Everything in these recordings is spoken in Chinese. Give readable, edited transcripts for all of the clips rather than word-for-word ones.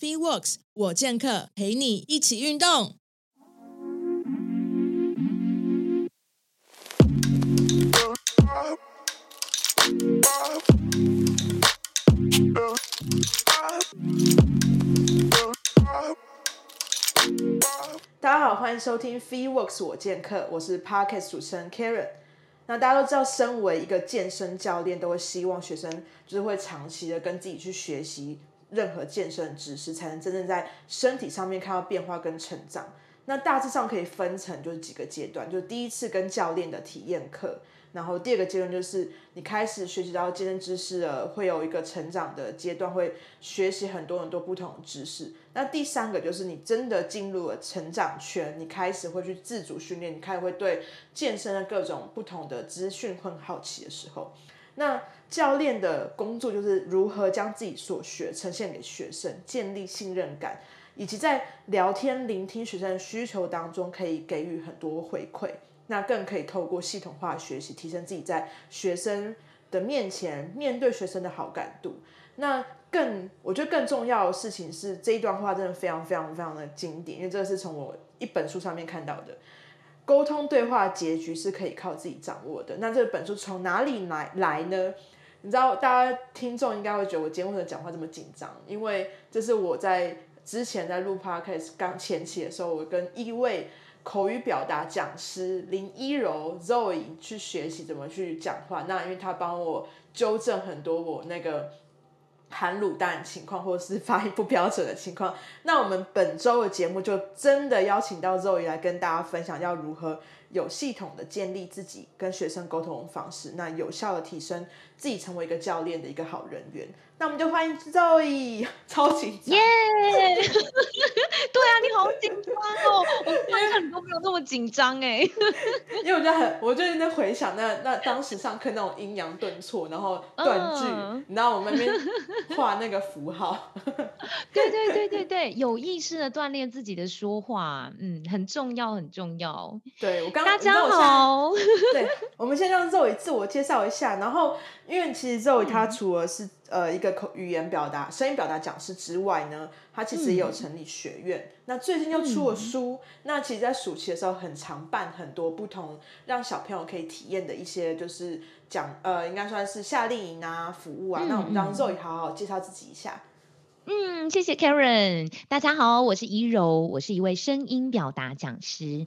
FeeWorks 我健客，陪你一起运动。大家好，欢迎收听 FeeWorks 我健客，我是 Podcast 主持人 Karen。那大家都知道，身为一个健身教练，都会希望学生就是会长期的跟自己去学习任何健身的知识，才能真正在身体上面看到变化跟成长。那大致上可以分成就是几个阶段，就是第一次跟教练的体验课，然后第二个阶段就是你开始学习到健身知识了，会有一个成长的阶段，会学习很多很多不同的知识。那第三个就是你真的进入了成长圈，你开始会去自主训练，你开始会对健身的各种不同的资讯很好奇的时候，那教练的工作就是如何将自己所学呈现给学生，建立信任感，以及在聊天聆听学生的需求当中可以给予很多回馈。那更可以透过系统化的学习，提升自己在学生的面前面对学生的好感度。那我觉得更重要的事情是，这一段话真的非常非常非常的经典，因为这是从我一本书上面看到的。沟通对话结局是可以靠自己掌握的。那这本书从哪里来呢？你知道，大家听众应该会觉得我今天为什么讲话这么紧张，因为这是我在之前在录 podcast 刚前期的时候，我跟一位口语表达讲师林一柔 Zoe 去学习怎么去讲话。那因为她帮我纠正很多我那个含滷蛋的情况，或是发音不标准的情况。那我们本周的节目就真的邀请到 Zoe 来跟大家分享要如何有系统的建立自己跟学生沟通的方式，那有效的提升自己成为一个教练的一个好人员。那我们就欢迎 Zoe。 超紧张耶、yeah! 对啊，你好紧张哦，我发现很多没有那么紧张耶因为我就在回想那当时上课那种阴阳顿挫，然后断句、你知道我们那边画那个符号对对对对对，有意识的锻炼自己的说话，很重要很重要。对，我刚大家好对，我们先让 Zoe 自我介绍一下。然后因为其实 Zoe 她除了是一个语言表达声音表达讲师之外呢，他其实也有成立学院、那最近又出了书、那其实在暑期的时候很常办很多不同让小朋友可以体验的一些就是应该算是夏令营啊服务啊、那我们让 Zoe 好好介绍自己一下。谢谢 Karen。 大家好，我是一柔，我是一位声音表达讲师。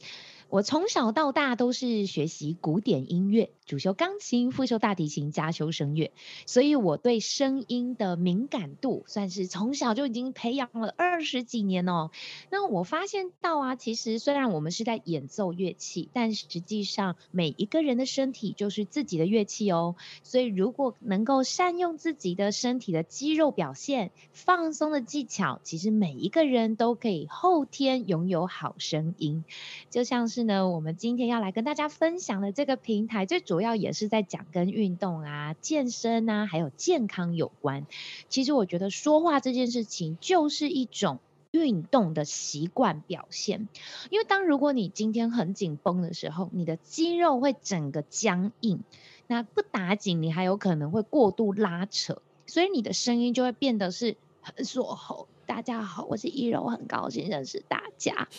我从小到大都是学习古典音乐，主修钢琴，副修大提琴，加修声乐，所以我对声音的敏感度算是从小就已经培养了20几年哦。那我发现到其实虽然我们是在演奏乐器，但实际上每一个人的身体就是自己的乐器哦。所以如果能够善用自己的身体的肌肉表现，放松的技巧，其实每一个人都可以后天拥有好声音。就像是我们今天要来跟大家分享的这个平台，最主要也是在讲跟运动啊健身啊还有健康有关。其实我觉得说话这件事情就是一种运动的习惯表现，因为如果你今天很紧绷的时候，你的肌肉会整个僵硬，那不打紧你还有可能会过度拉扯，所以你的声音就会变得是很锁喉。大家好，我是一柔，很高兴认识大家。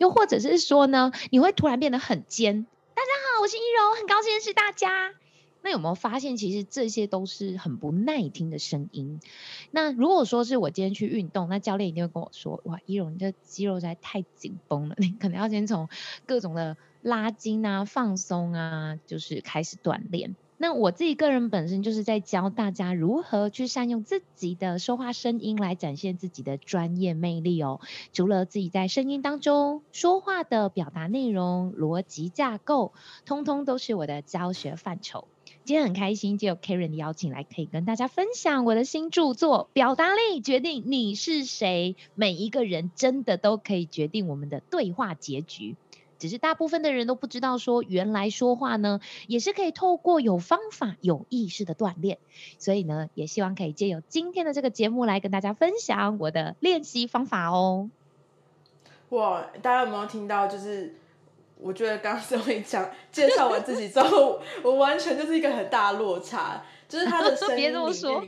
又或者是说呢，你会突然变得很尖。大家好，我是一柔，很高兴认识大家。那有没有发现，其实这些都是很不耐听的声音？那如果说是我今天去运动，那教练一定会跟我说：“哇，一柔，你的肌肉实在太紧绷了，你可能要先从各种的拉筋啊、放松啊，就是开始锻炼。”那我自己个人本身就是在教大家如何去善用自己的说话声音来展现自己的专业魅力哦。除了自己在声音当中说话的表达内容、逻辑架构，通通都是我的教学范畴。今天很开心就有 Karen 的邀请来可以跟大家分享我的新著作《表达力决定你是谁》。每一个人真的都可以决定我们的对话结局，只是大部分的人都不知道说原来说话呢也是可以透过有方法有意识的锻炼。所以呢也希望可以借由今天的这个节目来跟大家分享我的练习方法哦。哇，大家有没有听到，就是我觉得刚刚Zoe介绍完自己之后我完全就是一个很大的落差，就是他的声音别这么说，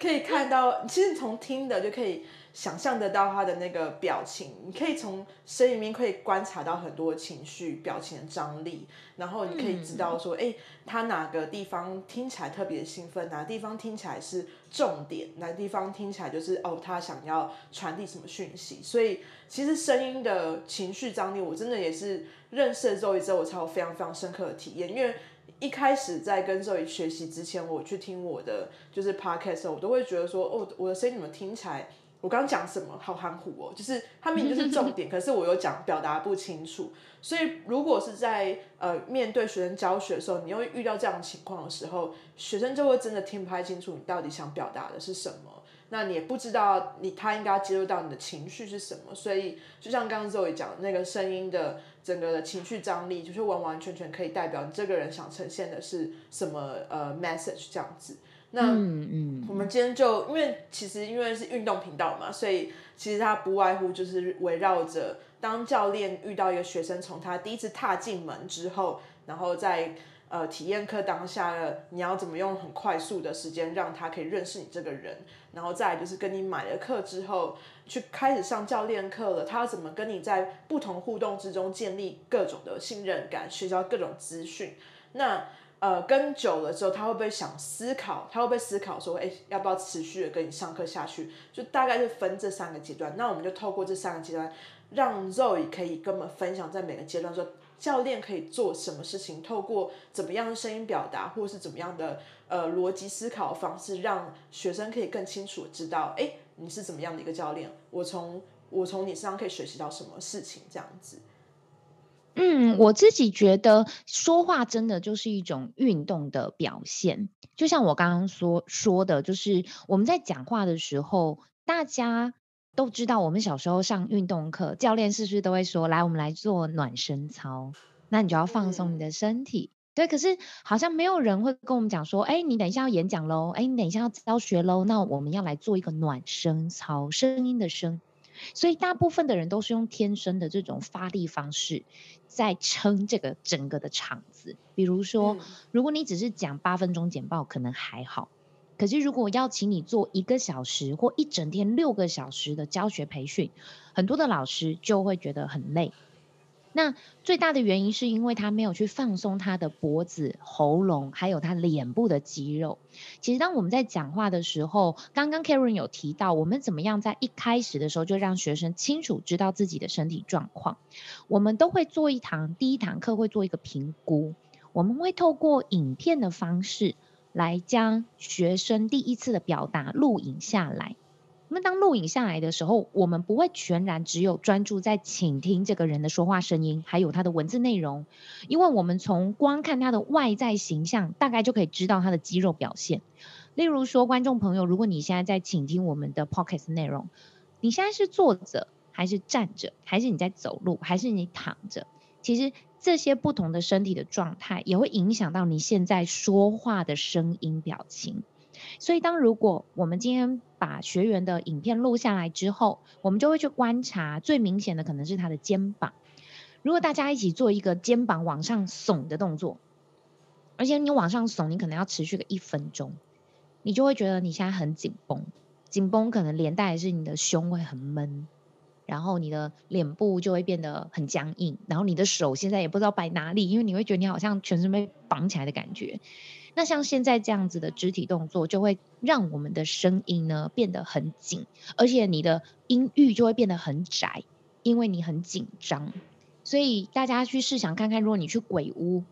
可以看到，其实你从听的就可以想象得到他的那个表情，你可以从声里面可以观察到很多情绪、表情的张力，然后你可以知道说，哎，他哪个地方听起来特别兴奋，哪个地方听起来是重点，哪个地方听起来就是哦，他想要传递什么讯息。所以其实声音的情绪张力，我真的也是认识了 Zoe 之后，我才有非常非常深刻的体验，因为一开始在跟 Zoe 学习之前，我去听我的就是 podcast 的时候，我都会觉得说，哦，我的声音怎么听起来，我刚刚讲什么好含糊哦，就是它明明就是重点，可是我有讲表达不清楚。所以如果是在面对学生教学的时候，你又遇到这样的情况的时候，学生就会真的听不太清楚你到底想表达的是什么，那你也不知道他应该要接受到你的情绪是什么。所以就像刚刚 Zoe 讲那个声音的整个的情绪张力，就是完完全全可以代表你这个人想呈现的是什么message 这样子。那我们今天就因为是运动频道嘛，所以其实它不外乎就是围绕着当教练遇到一个学生，从他第一次踏进门之后，然后在体验课当下，你要怎么用很快速的时间让他可以认识你这个人，然后再来就是跟你买了课之后去开始上教练课了，他要怎么跟你在不同互动之中建立各种的信任感，学习各种资讯。那跟久了之后，他会不会思考说，哎，要不要持续的跟你上课下去？就大概是分这三个阶段。那我们就透过这三个阶段，让 Zoe 可以跟我们分享，在每个阶段说教练可以做什么事情，透过怎么样的声音表达，或是怎么样的逻辑思考方式，让学生可以更清楚知道，哎，你是怎么样的一个教练？我从你身上可以学习到什么事情？这样子。我自己觉得说话真的就是一种运动的表现，就像我刚刚说的，就是我们在讲话的时候，大家都知道我们小时候上运动课，教练是不是都会说，来，我们来做暖身操，那你就要放松你的身体。对，可是好像没有人会跟我们讲说，哎，你等一下要演讲咯，哎，你等一下要教学咯，那我们要来做一个暖身操，声音的声。所以大部分的人都是用天生的这种发力方式在撑这个整个的场子。比如说，如果你只是讲8分钟简报可能还好，可是如果要请你做1个小时或一整天6个小时的教学培训，很多的老师就会觉得很累。那最大的原因是因为他没有去放松他的脖子、喉咙，还有他脸部的肌肉。其实当我们在讲话的时候，刚刚 Karen 有提到，我们怎么样在一开始的时候就让学生清楚知道自己的身体状况。我们都会做第一堂课会做一个评估，我们会透过影片的方式来将学生第一次的表达录影下来。那当录影下来的时候，我们不会全然只有专注在倾听这个人的说话声音，还有他的文字内容，因为我们从光看他的外在形象，大概就可以知道他的肌肉表现。例如说，观众朋友，如果你现在在倾听我们的 podcast 内容，你现在是坐着，还是站着，还是你在走路，还是你躺着？其实这些不同的身体的状态，也会影响到你现在说话的声音表情。所以当如果我们今天把学员的影片录下来之后，我们就会去观察，最明显的可能是他的肩膀。如果大家一起做一个肩膀往上耸的动作，而且你往上耸，你可能要持续个1分钟，你就会觉得你现在很紧绷，紧绷可能连带是你的胸会很闷，然后你的脸部就会变得很僵硬，然后你的手现在也不知道摆哪里，因为你会觉得你好像全身被绑起来的感觉。那像现在这样子的肢体动作，就会让我们的声音呢变得很紧，而且你的音域就会变得很窄，因为你很紧张。所以大家去试想看看，如果你去鬼屋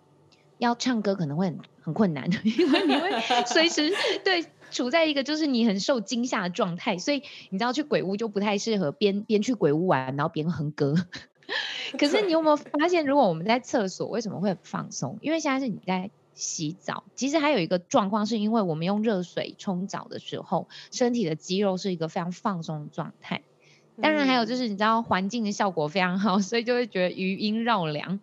要唱歌，可能会很困难，因为你会随时对处在一个就是你很受惊吓的状态，所以你知道去鬼屋就不太适合边去鬼屋玩，然后边哼歌。可是你有没有发现，如果我们在厕所为什么会很放松？因为现在是你在洗澡。其实还有一个状况是因为我们用热水冲澡的时候，身体的肌肉是一个非常放松的状态。当然还有就是你知道环境的效果非常好，所以就会觉得余音绕梁。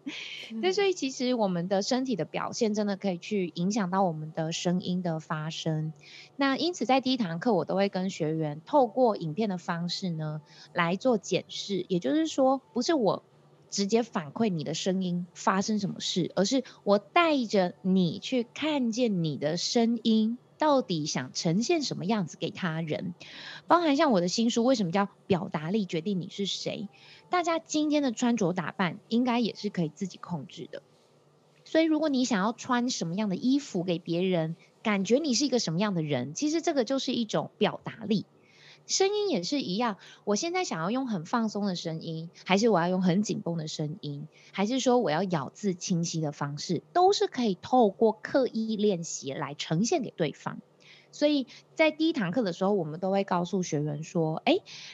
所以其实我们的身体的表现真的可以去影响到我们的声音的发声。那因此在第一堂课我都会跟学员透过影片的方式呢来做检视，也就是说不是我直接反馈你的声音发生什么事，而是我带着你去看见你的声音到底想呈现什么样子给他人，包含像我的新书为什么叫表达力决定你是谁，大家今天的穿着打扮应该也是可以自己控制的，所以如果你想要穿什么样的衣服给别人，感觉你是一个什么样的人，其实这个就是一种表达力。声音也是一样，我现在想要用很放松的声音，还是我要用很紧绷的声音，还是说我要咬字清晰的方式，都是可以透过刻意练习来呈现给对方。所以在第一堂课的时候，我们都会告诉学员说，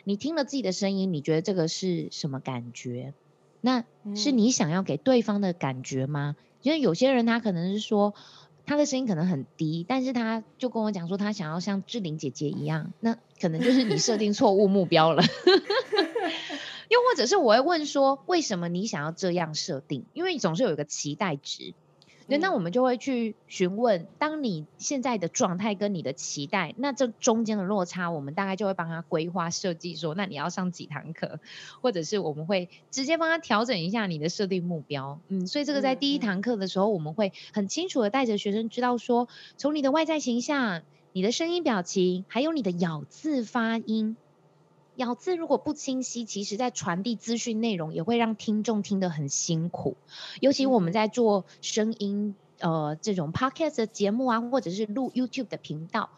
你听了自己的声音，你觉得这个是什么感觉？那是你想要给对方的感觉吗？因为有些人他可能是说他的声音可能很低，但是他就跟我讲说他想要像志玲姐姐一样，那可能就是你设定错误目标了又或者是我会问说为什么你想要这样设定，因为总是有一个期待值，对，那我们就会去询问当你现在的状态跟你的期待，那这中间的落差我们大概就会帮他规划设计说那你要上几堂课，或者是我们会直接帮他调整一下你的设定目标。所以这个在第一堂课的时候，我们会很清楚的带着学生知道说，从你的外在形象、你的声音表情，还有你的咬字发音，咬字如果不清晰，其实在传递资讯内容也会让听众听得很辛苦，尤其我们在做声音这种 podcast 的节目啊，或者是录 YouTube 的频道，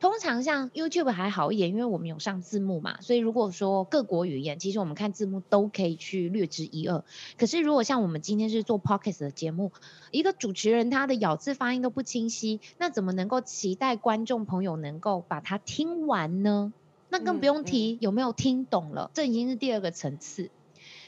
通常像 YouTube 还好一点，因为我们有上字幕嘛，所以如果说各国语言，其实我们看字幕都可以去略知一二，可是如果像我们今天是做 podcast 的节目，一个主持人他的咬字发音都不清晰，那怎么能够期待观众朋友能够把它听完呢？那更不用提有没有听懂了，这已经是第二个层次。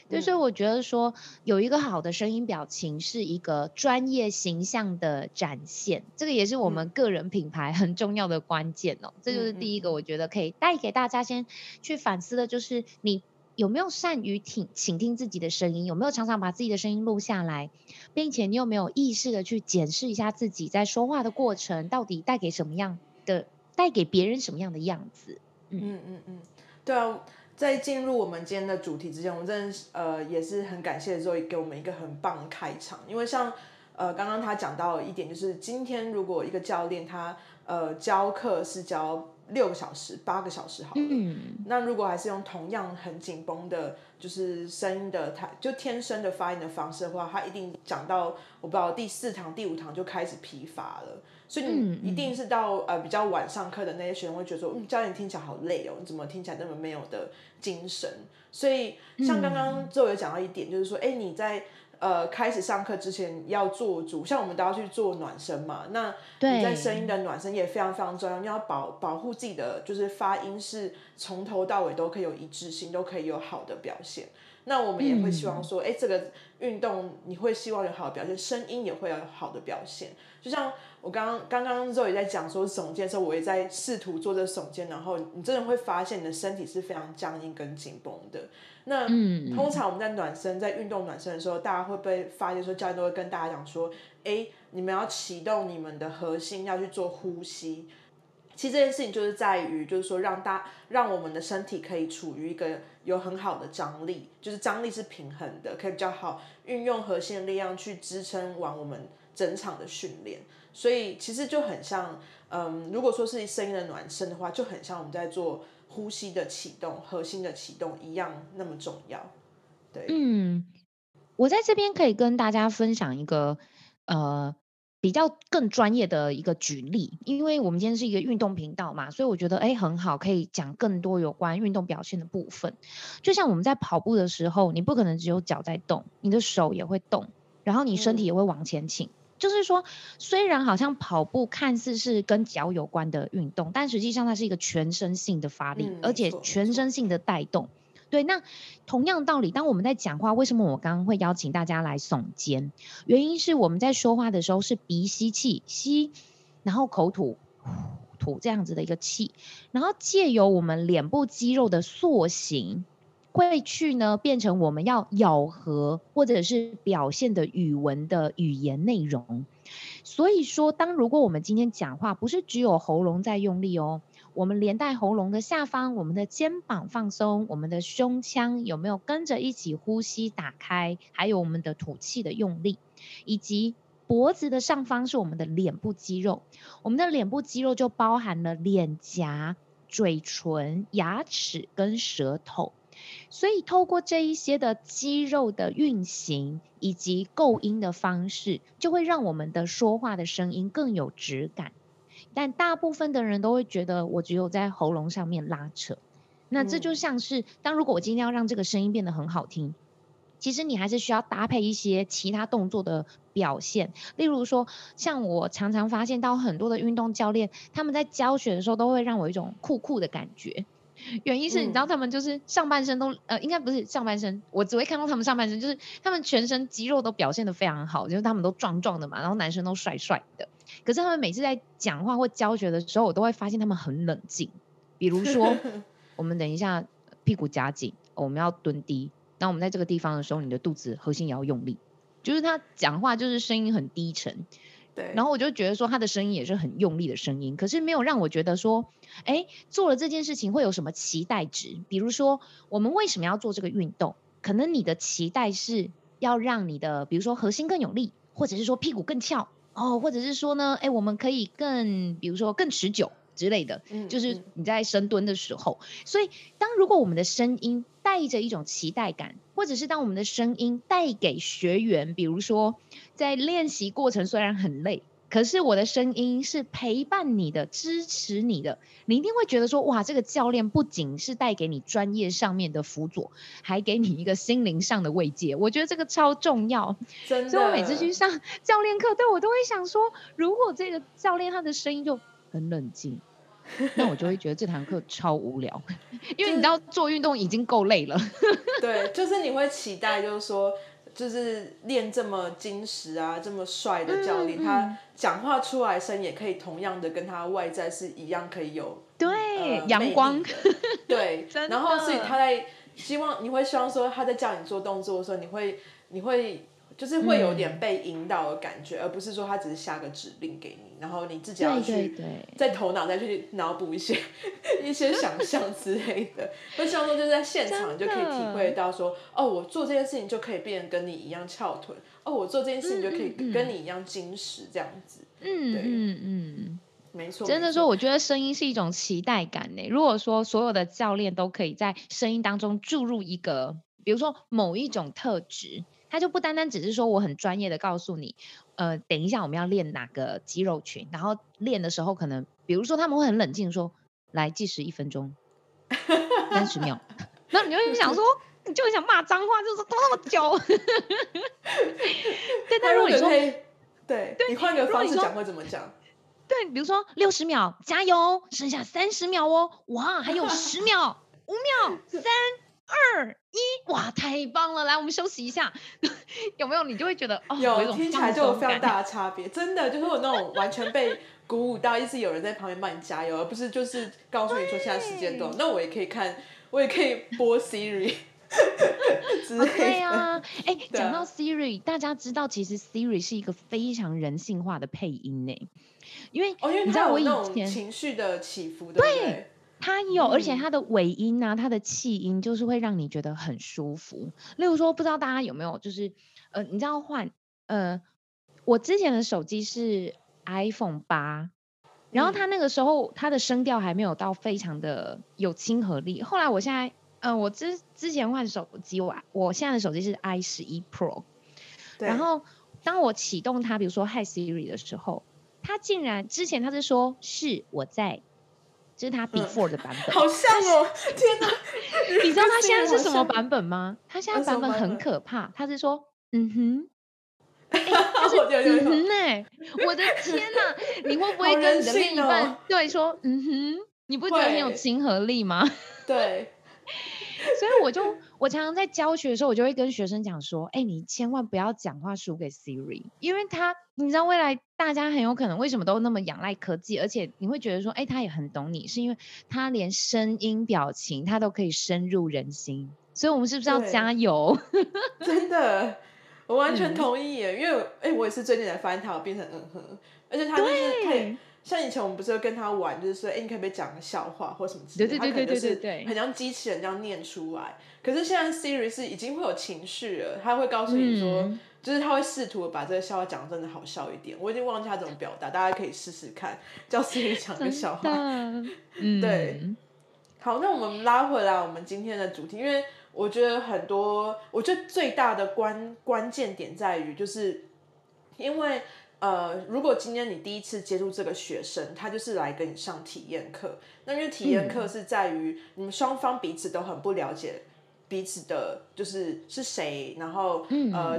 对，所以我觉得说有一个好的声音表情是一个专业形象的展现，这个也是我们个人品牌很重要的关键哦。这就是第一个我觉得可以带给大家先去反思的，就是你有没有善于倾听自己的声音，有没有常常把自己的声音录下来，并且你有没有意识的去检视一下自己在说话的过程到底带给别人什么样的样子。对啊，在进入我们今天的主题之前，我们真的也是很感谢 Zoe 给我们一个很棒的开场，因为像刚刚他讲到的一点，就是今天如果一个教练他教课是教6个小时、8个小时好了，那如果还是用同样很紧绷的，就是声音的，就天生的发音的方式的话，他一定讲到我不知道第4堂、第5堂就开始疲乏了。所以你一定是到比较晚上课的那些学生会觉得说，教练听起来好累哦，你怎么听起来那么没有的精神？所以像刚刚Zoe有讲到一点，就是说，你在开始上课之前要做足，像我们都要去做暖身嘛，那你在声音的暖身也非常非常重要，你要保护自己的就是发音是从头到尾都可以有一致性，都可以有好的表现。那我们也会希望说，这个运动你会希望有好的表现，声音也会有好的表现。就像我刚刚 Zoe 在讲说耸肩的时候，我也在试图做这耸肩，然后你真的会发现你的身体是非常僵硬跟紧绷的。那通常我们在暖身，在运动暖身的时候，大家会不会发现说，教练都会跟大家讲说，你们要启动你们的核心，要去做呼吸。其实这件事情就是在于，就是说让我们的身体可以处于一个有很好的张力，就是张力是平衡的，可以比较好运用核心的力量去支撑完我们整场的训练。所以其实就很像，如果说是声音的暖身的话，就很像我们在做呼吸的启动、核心的启动一样那么重要。对，我在这边可以跟大家分享一个比较更专业的一个举例，因为我们今天是一个运动频道嘛，所以我觉得很好，可以讲更多有关运动表现的部分。就像我们在跑步的时候，你不可能只有脚在动，你的手也会动，然后你身体也会往前倾。就是说，虽然好像跑步看似是跟脚有关的运动，但实际上它是一个全身性的发力，而且全身性的带动。对，那同样道理，当我们在讲话，为什么我刚刚会邀请大家来耸肩？原因是我们在说话的时候是鼻吸气，吸，然后口吐，吐这样子的一个气，然后借由我们脸部肌肉的塑形，会去呢变成我们要咬合或者是表现的语文的语言内容。所以说，如果我们今天讲话，不是只有喉咙在用力哦。我们连带喉咙的下方，我们的肩膀放松，我们的胸腔有没有跟着一起呼吸打开，还有我们的吐气的用力，以及脖子的上方是我们的脸部肌肉，我们的脸部肌肉就包含了脸颊、嘴唇、牙齿跟舌头，所以透过这一些的肌肉的运行以及构音的方式，就会让我们的说话的声音更有质感。但大部分的人都会觉得我只有在喉咙上面拉扯，那这就像是当如果我今天要让这个声音变得很好听，其实你还是需要搭配一些其他动作的表现，例如说像我常常发现到很多的运动教练，他们在教学的时候都会让我有一种酷酷的感觉，原因是你知道他们就是上半身都应该不是上半身，我只会看到他们上半身，就是他们全身肌肉都表现得非常好，就是他们都壮壮的嘛，然后男生都帅帅的，可是他们每次在讲话或教学的时候，我都会发现他们很冷静，比如说我们等一下屁股夹紧，我们要蹲低，那我们在这个地方的时候，你的肚子核心也要用力，就是他讲话就是声音很低沉，对，然后我就觉得说他的声音也是很用力的声音，可是没有让我觉得说哎，做了这件事情会有什么期待值，比如说我们为什么要做这个运动，可能你的期待是要让你的比如说核心更有力，或者是说屁股更翘哦，或者是说呢哎，我们可以更比如说更持久之类的，就是你在深蹲的时候，所以当如果我们的声音带着一种期待感，或者是当我们的声音带给学员，比如说在练习过程虽然很累，可是我的声音是陪伴你的、支持你的，你一定会觉得说哇，这个教练不仅是带给你专业上面的辅佐，还给你一个心灵上的慰藉，我觉得这个超重要，真的。所以我每次去上教练课，对，我都会想说如果这个教练他的声音就很冷静，那我就会觉得这堂课超无聊，因为你知道做运动已经够累了对，就是你会期待就是说就是练这么精实啊这么帅的教练，他讲话出来声也可以同样的跟他外在是一样可以有对阳光对然后所以他在希望你会希望说他在叫你做动作的时候，你会就是会有点被引导的感觉，而不是说他只是下个指令给你，然后你自己要去在头脑再去脑补一些想象之类的。我希望说就是在现场就可以体会到说，哦，我做这件事情就可以变得跟你一样翘臀，哦，我做这件事情就可以跟你一样精实这样子。嗯嗯嗯，没错。真的说，我觉得声音是一种期待感呢。如果说所有的教练都可以在声音当中注入一个，比如说某一种特质。他就不单单只是说我很专业的告诉你等一下我们要练哪个肌肉群，然后练的时候可能比如说他们会很冷静说来计时1分钟30秒那你就想说你就想骂脏话，就是都那么久对，但如果你说对你换个方式讲会怎么讲，对，比如说60秒加油，剩下30秒哦，哇还有10秒5秒3、2、1，哇，太棒了！来，我们休息一下，有没有？你就会觉得哦，有种听起来就有非常大的差别，真的就是有那种完全被鼓舞到，一直有人在旁边帮你加油，而不是就是告诉你说现在时间多少，那我也可以看，我也可以播 Siri 之类的。对啊，哎，讲到 Siri， 大家知道其实 Siri 是一个非常人性化的配音呢，因为你知道我以前它有那种情绪的起伏，对。它有，而且它的尾音啊，它的气音就是会让你觉得很舒服。例如说，不知道大家有没有，就是你知道换我之前的手机是 iPhone 8，然后它那个时候它的声调还没有到非常的有亲和力。后来我现在我之前换手机，我现在的手机是 i11 Pro， 然后当我启动它，比如说 Hi Siri 的时候，它竟然之前它是说是我在。这是他 before 的版本，好像哦！天哪，你知道他现在是什么版本吗？他现在版本很可怕，他是说他是我的天哪！你会不会跟你的另一半、对说你不觉得很有亲和力吗？对，所以我常常在教学的时候，我就会跟学生讲说，哎，你千万不要讲话输给 Siri， 因为他你知道未来。大家很有可能为什么都那么仰赖科技，而且你会觉得说哎，他也很懂你，是因为他连声音表情他都可以深入人心，所以我们是不是要加油真的我完全同意耶，因为我也是最近才发现他有变成而且他就是像以前我们不是跟他玩，就是说，哎，你可不可以讲个笑话或什么之类的，他可能就是很像机器人这样念出来。可是现在 Siri 是已经会有情绪了，他会告诉你说，就是他会试图把这个笑话讲得真的好笑一点。我已经忘记他怎么表达，大家可以试试看，叫 Siri 讲个笑话。对，好，那我们拉回来我们今天的主题，因为我觉得很多，我觉得最大的关键点在于，就是因为如果今天你第一次接触这个学生，他就是来跟你上体验课，那因为体验课是在于你们双方彼此都很不了解彼此的，就是是谁，然后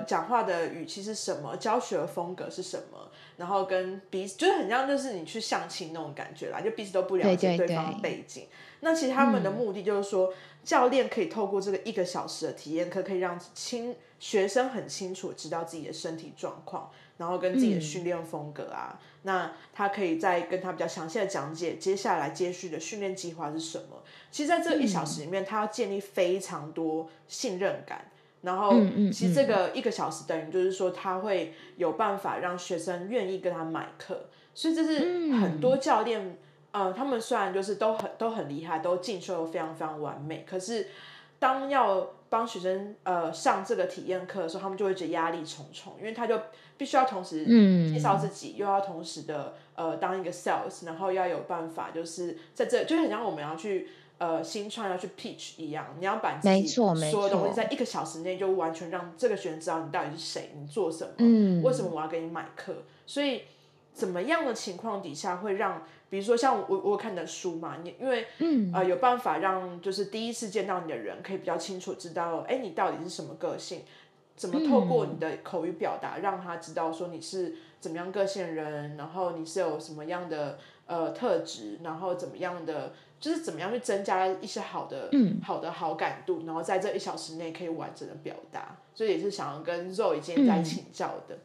讲话的语气是什么，教学风格是什么，然后跟彼此就是很像就是你去相亲那种感觉啦，就彼此都不了解对方的背景。对对对，那其实他们的目的就是说，教练可以透过这个1个小时的体验课，可以让学生很清楚知道自己的身体状况，然后跟自己的训练风格啊，那他可以再跟他比较详细的讲解接下来接续的训练计划是什么。其实在这1小时里面，他要建立非常多信任感，然后其实这个1个小时等于就是说他会有办法让学生愿意跟他买课。所以这是很多教练他们虽然就是都很厉害，都进修非常非常完美，可是当要帮学生上这个体验课的时候，他们就会觉得压力重重，因为他就必须要同时介绍自己，又要同时的当一个 sales， 然后要有办法就是在这就很像我们要去新创要去 pitch 一样，你要把自己所有东西在1个小时内就完全让这个学生知道你到底是谁，你做什么，为什么我要给你买课。所以怎么样的情况底下会让，比如说像我看的书嘛，你因为有办法让就是第一次见到你的人可以比较清楚知道，哎，你到底是什么个性，怎么透过你的口语表达让他知道说你是怎么样个性的人，然后你是有什么样的特质，然后怎么样的就是怎么样去增加一些好的好感度，然后在这1小时内可以完整的表达。所以也是想要跟 Zoe 今天在请教的。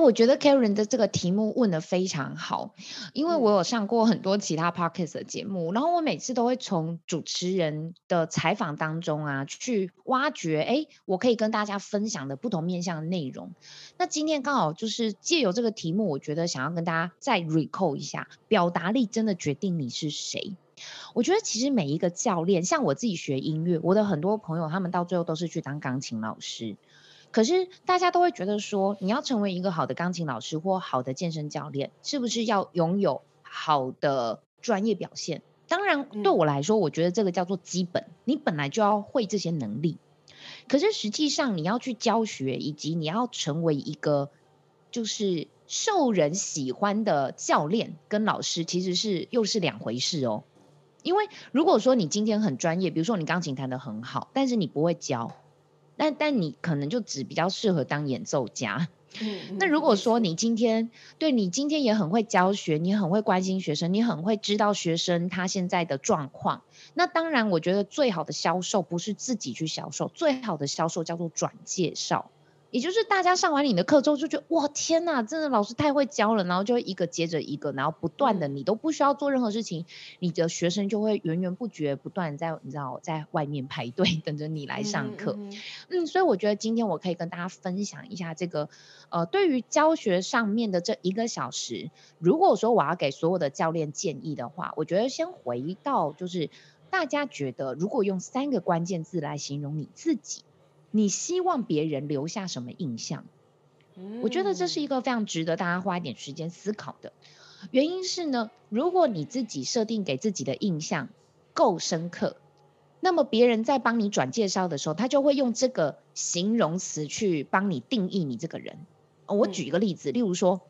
我觉得 Karen 的这个题目问得非常好，因为我有上过很多其他 podcast 的节目，然后我每次都会从主持人的采访当中啊，去挖掘，我可以跟大家分享的不同面向的内容。那今天刚好就是借由这个题目，我觉得想要跟大家再 recall 一下，表达力真的决定你是谁。我觉得其实每一个教练，像我自己学音乐，我的很多朋友他们到最后都是去当钢琴老师。可是大家都会觉得说，你要成为一个好的钢琴老师或好的健身教练，是不是要拥有好的专业表现？当然对我来说，我觉得这个叫做基本，你本来就要会这些能力。可是实际上你要去教学，以及你要成为一个就是受人喜欢的教练跟老师，其实是又是两回事哦。因为如果说你今天很专业，比如说你钢琴弹得很好，但是你不会教，但你可能就只比较适合当演奏家。那如果说你今天你今天也很会教学，你很会关心学生，你很会知道学生他现在的状况，那当然我觉得最好的销售不是自己去销售，最好的销售叫做转介绍，也就是大家上完你的课之后就觉得，哇，天哪，真的老师太会教了，然后就一个接着一个，然后不断的你都不需要做任何事情，你的学生就会源源不绝不断在你知道在外面排队等着你来上课。所以我觉得今天我可以跟大家分享一下这个对于教学上面的这1个小时，如果说我要给所有的教练建议的话，我觉得先回到就是大家觉得如果用3个关键字来形容你自己，你希望别人留下什么印象？我觉得这是一个非常值得大家花一点时间思考的。原因是呢，如果你自己设定给自己的印象够深刻，那么别人在帮你转介绍的时候，他就会用这个形容词去帮你定义你这个人。我举一个例子，例如说，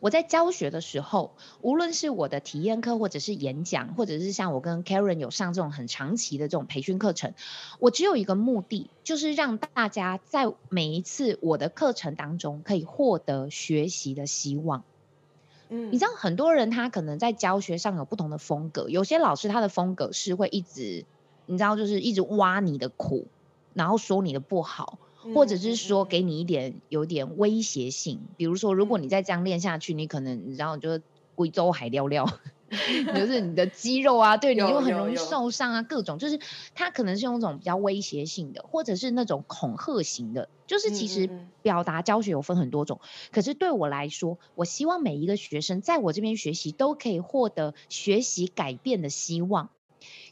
我在教学的时候，无论是我的体验课或者是演讲，或者是像我跟 Karen 有上这种很长期的这种培训课程，我只有一个目的，就是让大家在每一次我的课程当中可以获得学习的希望。你知道很多人他可能在教学上有不同的风格，有些老师他的风格是会一直你知道就是一直挖你的苦，然后说你的不好，或者是说给你一点有点威胁性，比如说如果你再这样练下去，你可能你知道就是整周海撩撩就是你的肌肉啊，对你又很容易受伤啊，各种就是他可能是用一种比较威胁性的，或者是那种恐吓型的，就是其实表达教学有分很多种，可是对我来说，我希望每一个学生在我这边学习都可以获得学习改变的希望，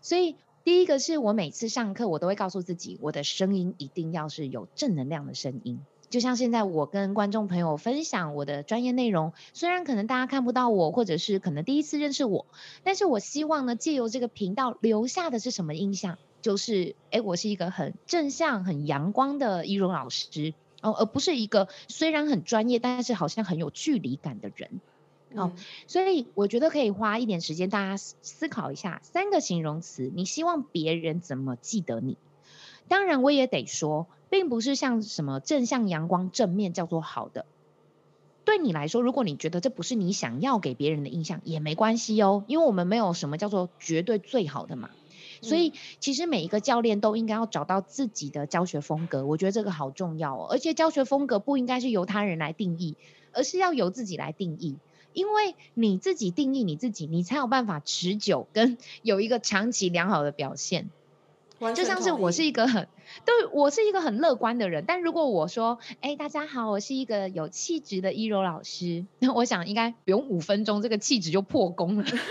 所以第一个是我每次上课我都会告诉自己，我的声音一定要是有正能量的声音，就像现在我跟观众朋友分享我的专业内容，虽然可能大家看不到我，或者是可能第一次认识我，但是我希望呢，借由这个频道留下的是什么印象，就是我是一个很正向很阳光的一柔老师，而不是一个虽然很专业但是好像很有距离感的人，所以我觉得可以花一点时间大家思考一下3个形容词，你希望别人怎么记得你。当然我也得说，并不是像什么正向阳光正面叫做好的，对你来说如果你觉得这不是你想要给别人的印象也没关系哦，因为我们没有什么叫做绝对最好的嘛，所以其实每一个教练都应该要找到自己的教学风格，我觉得这个好重要哦，而且教学风格不应该是由他人来定义，而是要由自己来定义，因为你自己定义你自己，你才有办法持久跟有一个长期良好的表现。就像是我是一个很乐观的人，但如果我说大家好，我是一个有气质的一柔老师，那我想应该不用5分钟这个气质就破功了对，所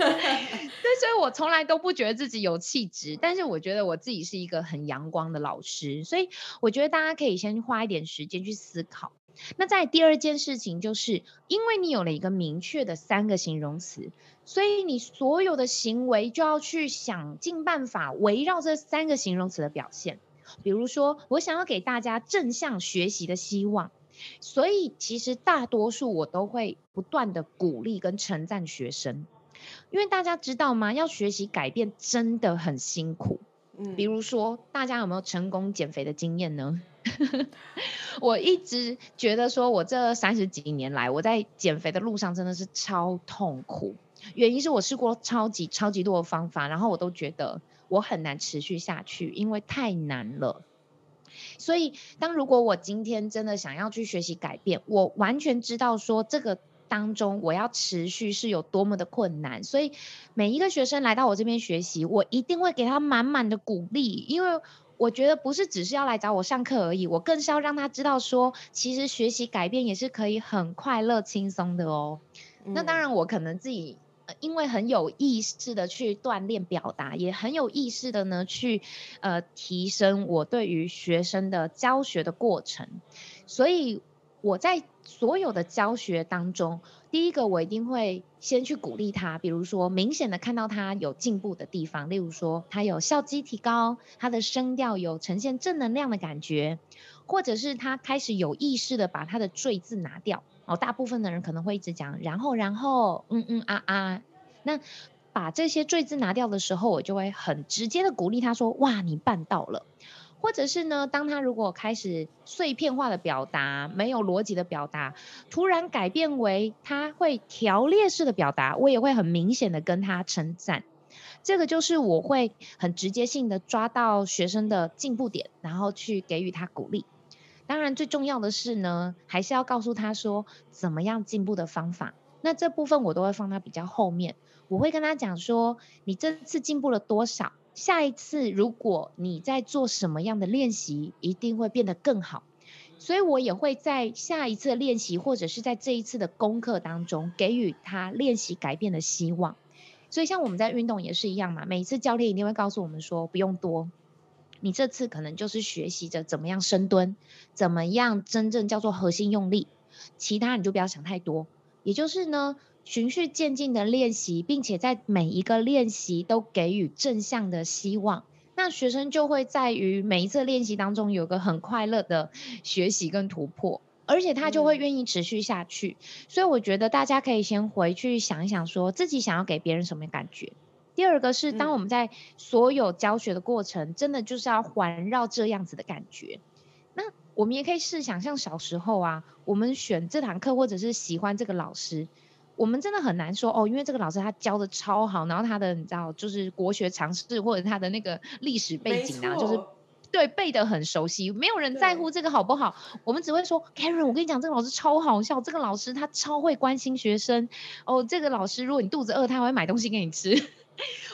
以我从来都不觉得自己有气质，但是我觉得我自己是一个很阳光的老师，所以我觉得大家可以先花一点时间去思考。那再第二件事情，就是因为你有了一个明确的3个形容词，所以你所有的行为就要去想尽办法围绕这3个形容词的表现。比如说我想要给大家正向学习的希望，所以其实大多数我都会不断的鼓励跟称赞学生，因为大家知道吗，要学习改变真的很辛苦，比如说大家有没有成功减肥的经验呢我一直觉得说我这30几年来我在减肥的路上真的是超痛苦，原因是我试过超级多的方法，然后我都觉得我很难持续下去，因为太难了。所以如果我今天真的想要去学习改变，我完全知道说这个当中我要持续是有多么的困难，所以每一个学生来到我这边学习，我一定会给他满满的鼓励，因为我觉得不是只是要来找我上课而已，我更是要让他知道说其实学习改变也是可以很快乐轻松的哦。那当然我可能自己因为很有意识的去锻炼表达，也很有意识的呢去提升我对于学生的教学的过程，所以我在所有的教学当中，第一个我一定会先去鼓励他，比如说明显的看到他有进步的地方，例如说他有笑肌提高，他的声调有呈现正能量的感觉，或者是他开始有意识的把他的赘字拿掉，大部分的人可能会一直讲然后，那把这些赘字拿掉的时候，我就会很直接的鼓励他说哇你办到了，或者是呢，当他如果开始碎片化的表达，没有逻辑的表达，突然改变为他会条列式的表达，我也会很明显的跟他称赞。这个就是我会很直接性的抓到学生的进步点，然后去给予他鼓励。当然最重要的是呢，还是要告诉他说怎么样进步的方法，那这部分我都会放到比较后面，我会跟他讲说你这次进步了多少，下一次如果你在做什么样的练习一定会变得更好，所以我也会在下一次的练习或者是在这一次的功课当中给予他练习改变的希望。所以像我们在运动也是一样嘛，每一次教练一定会告诉我们说不用多，你这次可能就是学习着怎么样深蹲，怎么样真正叫做核心用力，其他你就不要想太多，也就是呢循序渐进的练习，并且在每一个练习都给予正向的希望，那学生就会在于每一次练习当中有个很快乐的学习跟突破，而且他就会愿意持续下去，所以我觉得大家可以先回去想一想说自己想要给别人什么感觉。第二个是当我们在所有教学的过程，真的就是要环绕这样子的感觉。那我们也可以试想像小时候啊，我们选这堂课或者是喜欢这个老师，我们真的很难说哦，因为这个老师他教的超好，然后他的你知道就是国学常识或者他的那个历史背景啊，就是对背得很熟悉，没有人在乎这个好不好，我们只会说 Karen 我跟你讲这个老师超好笑，这个老师他超会关心学生哦，这个老师如果你肚子饿他会买东西给你吃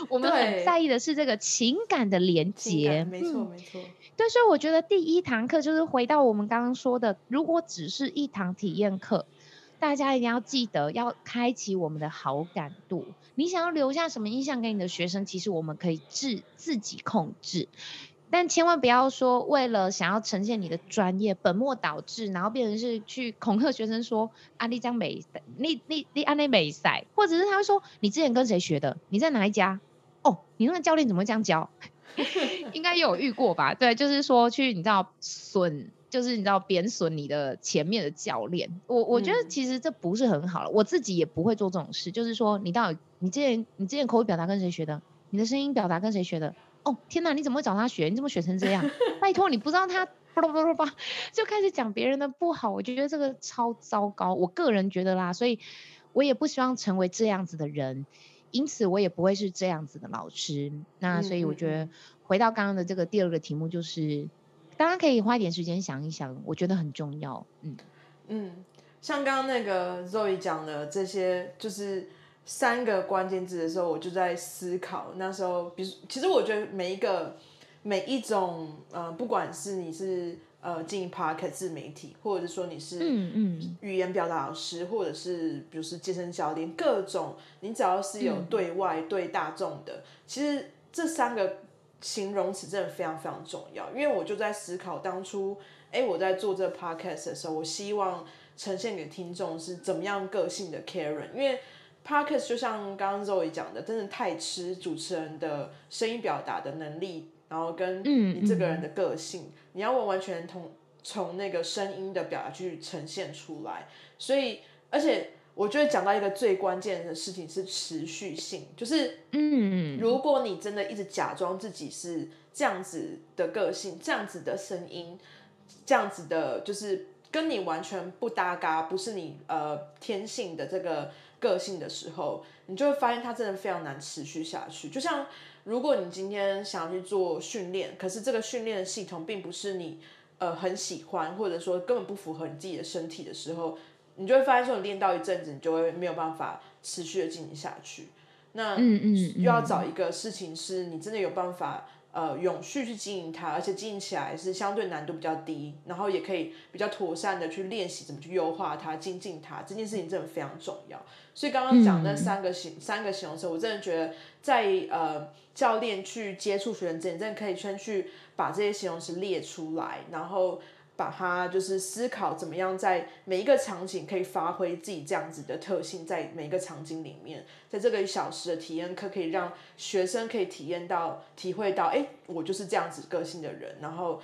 我们很在意的是这个情感的连结，没错没错，对，所以我觉得第一堂课就是回到我们刚刚说的，如果只是一堂体验课，大家一定要记得要开启我们的好感度，你想要留下什么印象给你的学生，其实我们可以自己控制，但千万不要说为了想要呈现你的专业本末倒置，然后变成是去恐吓学生说啊你这样没赛，你这样没赛，或者是他会说你之前跟谁学的，你在哪一家哦，你那个教练怎么会这样教应该也有遇过吧，对，就是说去你知道损，就是你知道贬损你的前面的教练，我觉得其实这不是很好了，我自己也不会做这种事，就是说你到底你之前口语表达跟谁学的，你的声音表达跟谁学的，哦天哪你怎么会找他学，你怎么学成这样拜托你不知道他就开始讲别人的不好，我觉得这个超糟糕，我个人觉得啦，所以我也不希望成为这样子的人，因此我也不会是这样子的老师，那所以我觉得回到刚刚的这个第二个题目，就是大家可以花一点时间想一想，我觉得很重要。像刚刚那个 Zoe 讲的这些就是三个关键字的时候，我就在思考那时候，比如其实我觉得每一种不管是你是经营 Podcast 自媒体，或者是说你是语言表达老师，或者是比如是健身教练，各种你只要是有对外对大众的，其实这三个形容词真的非常非常重要，因为我就在思考当初我在做这 podcast 的时候，我希望呈现给听众是怎么样个性的 Karen， 因为 podcast 就像刚刚 Zoe 讲的，真的太吃主持人的声音表达的能力，然后跟你这个人的个性，你要完全从那个声音的表达去呈现出来，所以而且我觉得讲到一个最关键的事情是持续性，就是如果你真的一直假装自己是这样子的个性，这样子的声音，这样子的就是跟你完全不搭嘎，不是你天性的这个个性的时候，你就会发现它真的非常难持续下去。就像如果你今天想要去做训练，可是这个训练的系统并不是你很喜欢，或者说根本不符合你自己的身体的时候，你就会发现说你练到一阵子你就会没有办法持续的进行下去，那又要找一个事情是你真的有办法永续去经营它，而且经营起来是相对难度比较低，然后也可以比较妥善的去练习怎么去优化它精进它，这件事情真的非常重要。所以刚刚讲那三个形容词，我真的觉得在教练去接触学员之前，真的可以先去把这些形容词列出来，然后把它就是思考怎么样在每一个场景可以发挥自己这样子的特性，在每一个场景里面，在这个1小时的体验课可以让学生可以体会到我就是这样子个性的人，然后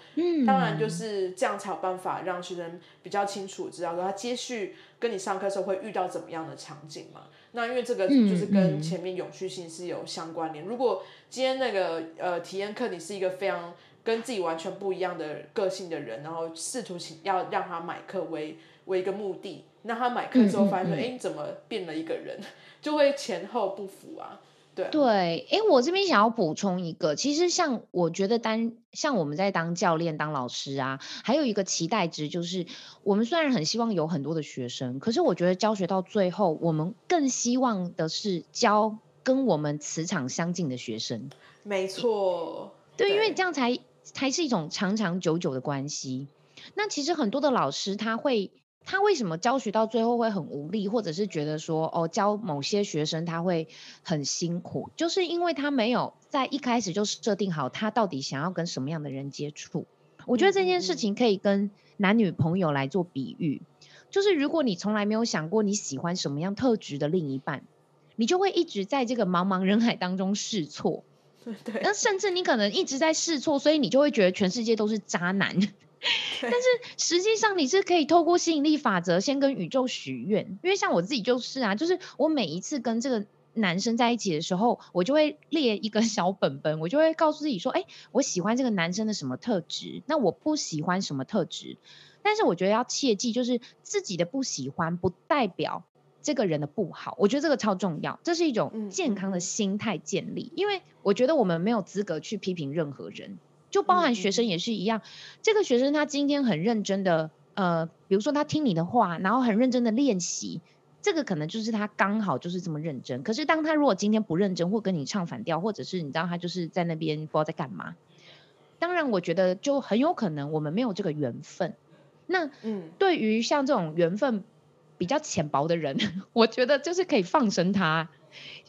当然就是这样才有办法让学生比较清楚知道他接续跟你上课的时候会遇到怎么样的场景嘛。那因为这个就是跟前面永续性是有相关联，如果今天那个体验课你是一个非常跟自己完全不一样的个性的人，然后试图要让他买课为一个目的，那他买课之后发现你怎么变了一个人，就会前后不符啊。对，我这边想要补充一个，其实像我觉得像我们在当教练当老师啊，还有一个期待值就是我们虽然很希望有很多的学生，可是我觉得教学到最后我们更希望的是教跟我们磁场相近的学生。没错，对，因为这样才是一种长长久久的关系。那其实很多的老师他为什么教学到最后会很无力，或者是觉得说教某些学生他会很辛苦，就是因为他没有在一开始就设定好他到底想要跟什么样的人接触。我觉得这件事情可以跟男女朋友来做比喻，就是如果你从来没有想过你喜欢什么样特质的另一半，你就会一直在这个茫茫人海当中试错，那甚至你可能一直在试错，所以你就会觉得全世界都是渣男但是实际上你是可以透过吸引力法则先跟宇宙许愿，因为像我自己就是啊，就是我每一次跟这个男生在一起的时候，我就会列一个小本本，我就会告诉自己说我喜欢这个男生的什么特质，那我不喜欢什么特质，但是我觉得要切记，就是自己的不喜欢不代表这个人的不好，我觉得这个超重要，这是一种健康的心态建立，因为我觉得我们没有资格去批评任何人，就包含学生也是一样，这个学生他今天很认真的比如说他听你的话，然后很认真的练习，这个可能就是他刚好就是这么认真。可是当他如果今天不认真，或跟你唱反调，或者是你知道他就是在那边不知道在干嘛，当然我觉得就很有可能我们没有这个缘分。那对于像这种缘分比较浅薄的人，我觉得就是可以放生他，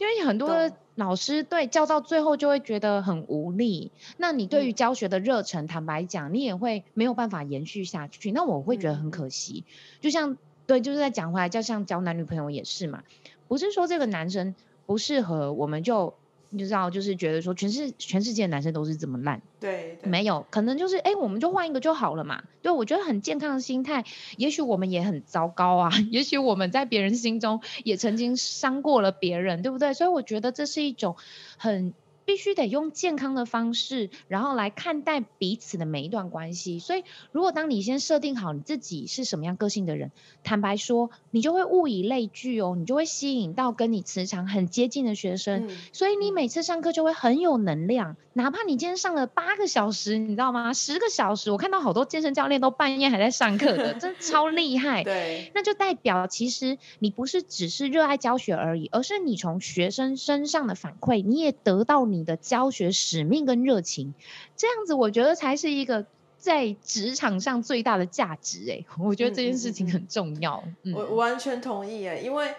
因为很多老师对教到最后就会觉得很无力，那你对于教学的热忱坦白讲你也会没有办法延续下去，那我会觉得很可惜。就像对，就是在讲回来，就像交男女朋友也是嘛，不是说这个男生不适合我们就你知道就是觉得说全世界的男生都是这么烂， 对，没有，可能就是我们就换一个就好了嘛。对，我觉得很健康的心态，也许我们也很糟糕啊，也许我们在别人心中也曾经伤过了别人，对不对？所以我觉得这是一种很必须得用健康的方式然后来看待彼此的每一段关系。所以如果当你先设定好你自己是什么样个性的人，坦白说你就会物以类聚哦，你就会吸引到跟你磁场很接近的学生，所以你每次上课就会很有能量，哪怕你今天上了8个小时你知道吗，10个小时，我看到好多健身教练都半夜还在上课的，真的超厉害。对，那就代表其实你不是只是热爱教学而已，而是你从学生身上的反馈你也得到你的教学使命跟热情，这样子我觉得才是一个在职场上最大的价值。我觉得这件事情很重要。我完全同意因为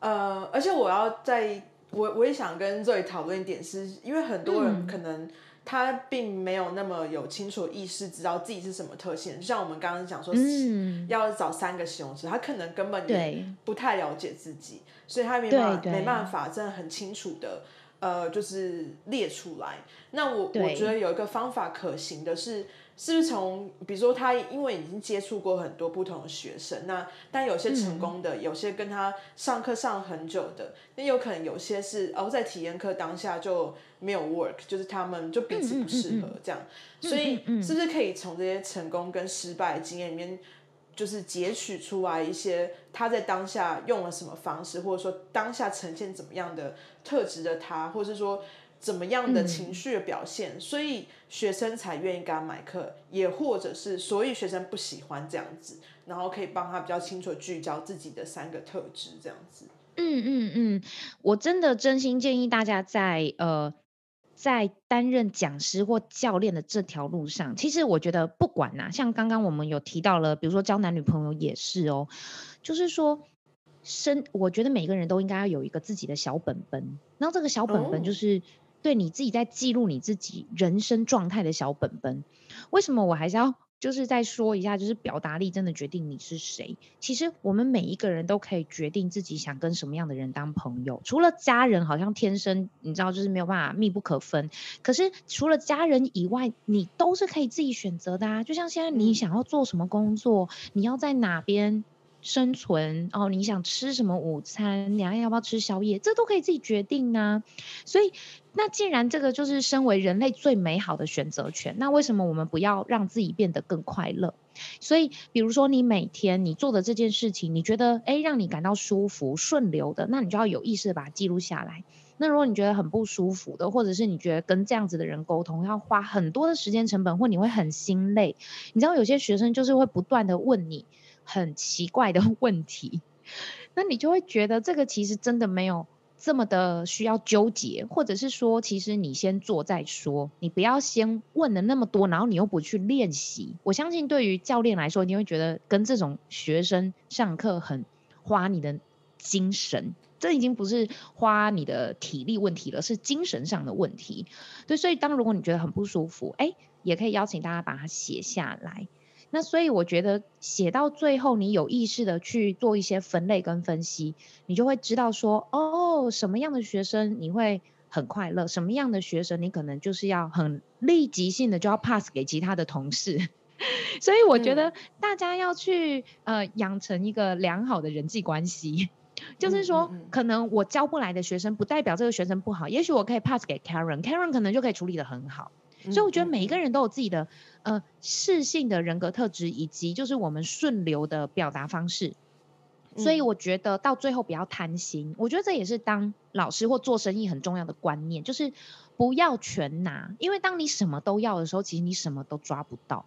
而且我也想跟Zoe讨论一点，是因为很多人可能他并没有那么有清楚意识知道自己是什么特性，就像我们刚刚讲说要找3个形容词，他可能根本也不太了解自己，所以他没办法真的很清楚的就是列出来。那我觉得有一个方法可行的是不是从比如说他因为已经接触过很多不同的学生，那但有些成功的，有些跟他上课上很久的，那有可能有些是在体验课当下就没有 work， 就是他们就彼此不适合这样，所以是不是可以从这些成功跟失败经验里面就是截取出来一些他在当下用了什么方式，或者说当下呈现怎么样的特质的他，或是说怎么样的情绪的表现，所以学生才愿意给他买课，也或者是所以学生不喜欢这样子，然后可以帮他比较清楚聚焦自己的3个特质这样子。我真的真心建议大家在担任讲师或教练的这条路上，其实我觉得不管像刚刚我们有提到了，比如说交男女朋友也是哦，就是说我觉得每个人都应该要有一个自己的小本本，然后这个小本本就是对你自己在记录你自己人生状态的小本本。为什么我还是要就是再说一下，就是表达力真的决定你是谁。其实我们每一个人都可以决定自己想跟什么样的人当朋友，除了家人好像天生你知道就是没有办法密不可分，可是除了家人以外你都是可以自己选择的就像现在你想要做什么工作，你要在哪边生存你想吃什么午餐，你要不要吃宵夜，这都可以自己决定所以那既然这个就是身为人类最美好的选择权，那为什么我们不要让自己变得更快乐？所以比如说你每天你做的这件事情你觉得让你感到舒服顺流的，那你就要有意识的把它记录下来。那如果你觉得很不舒服的，或者是你觉得跟这样子的人沟通要花很多的时间成本，或你会很心累，你知道有些学生就是会不断的问你很奇怪的问题，那你就会觉得这个其实真的没有这么的需要纠结，或者是说其实你先做再说，你不要先问了那么多然后你又不去练习。我相信对于教练来说你会觉得跟这种学生上课很花你的精神，这已经不是花你的体力问题了，是精神上的问题。对，所以如果你觉得很不舒服也可以邀请大家把它写下来。那所以我觉得写到最后你有意识的去做一些分类跟分析，你就会知道说什么样的学生你会很快乐，什么样的学生你可能就是要很立即性的就要 pass 给其他的同事所以我觉得大家要去养成一个良好的人际关系，就是说可能我教不来的学生不代表这个学生不好，也许我可以 pass 给 Karen 可能就可以处理得很好。所以我觉得每一个人都有自己的适性的人格特质，以及就是我们顺流的表达方式。所以我觉得到最后不要贪心，我觉得这也是当老师或做生意很重要的观念，就是不要全拿，因为当你什么都要的时候，其实你什么都抓不到。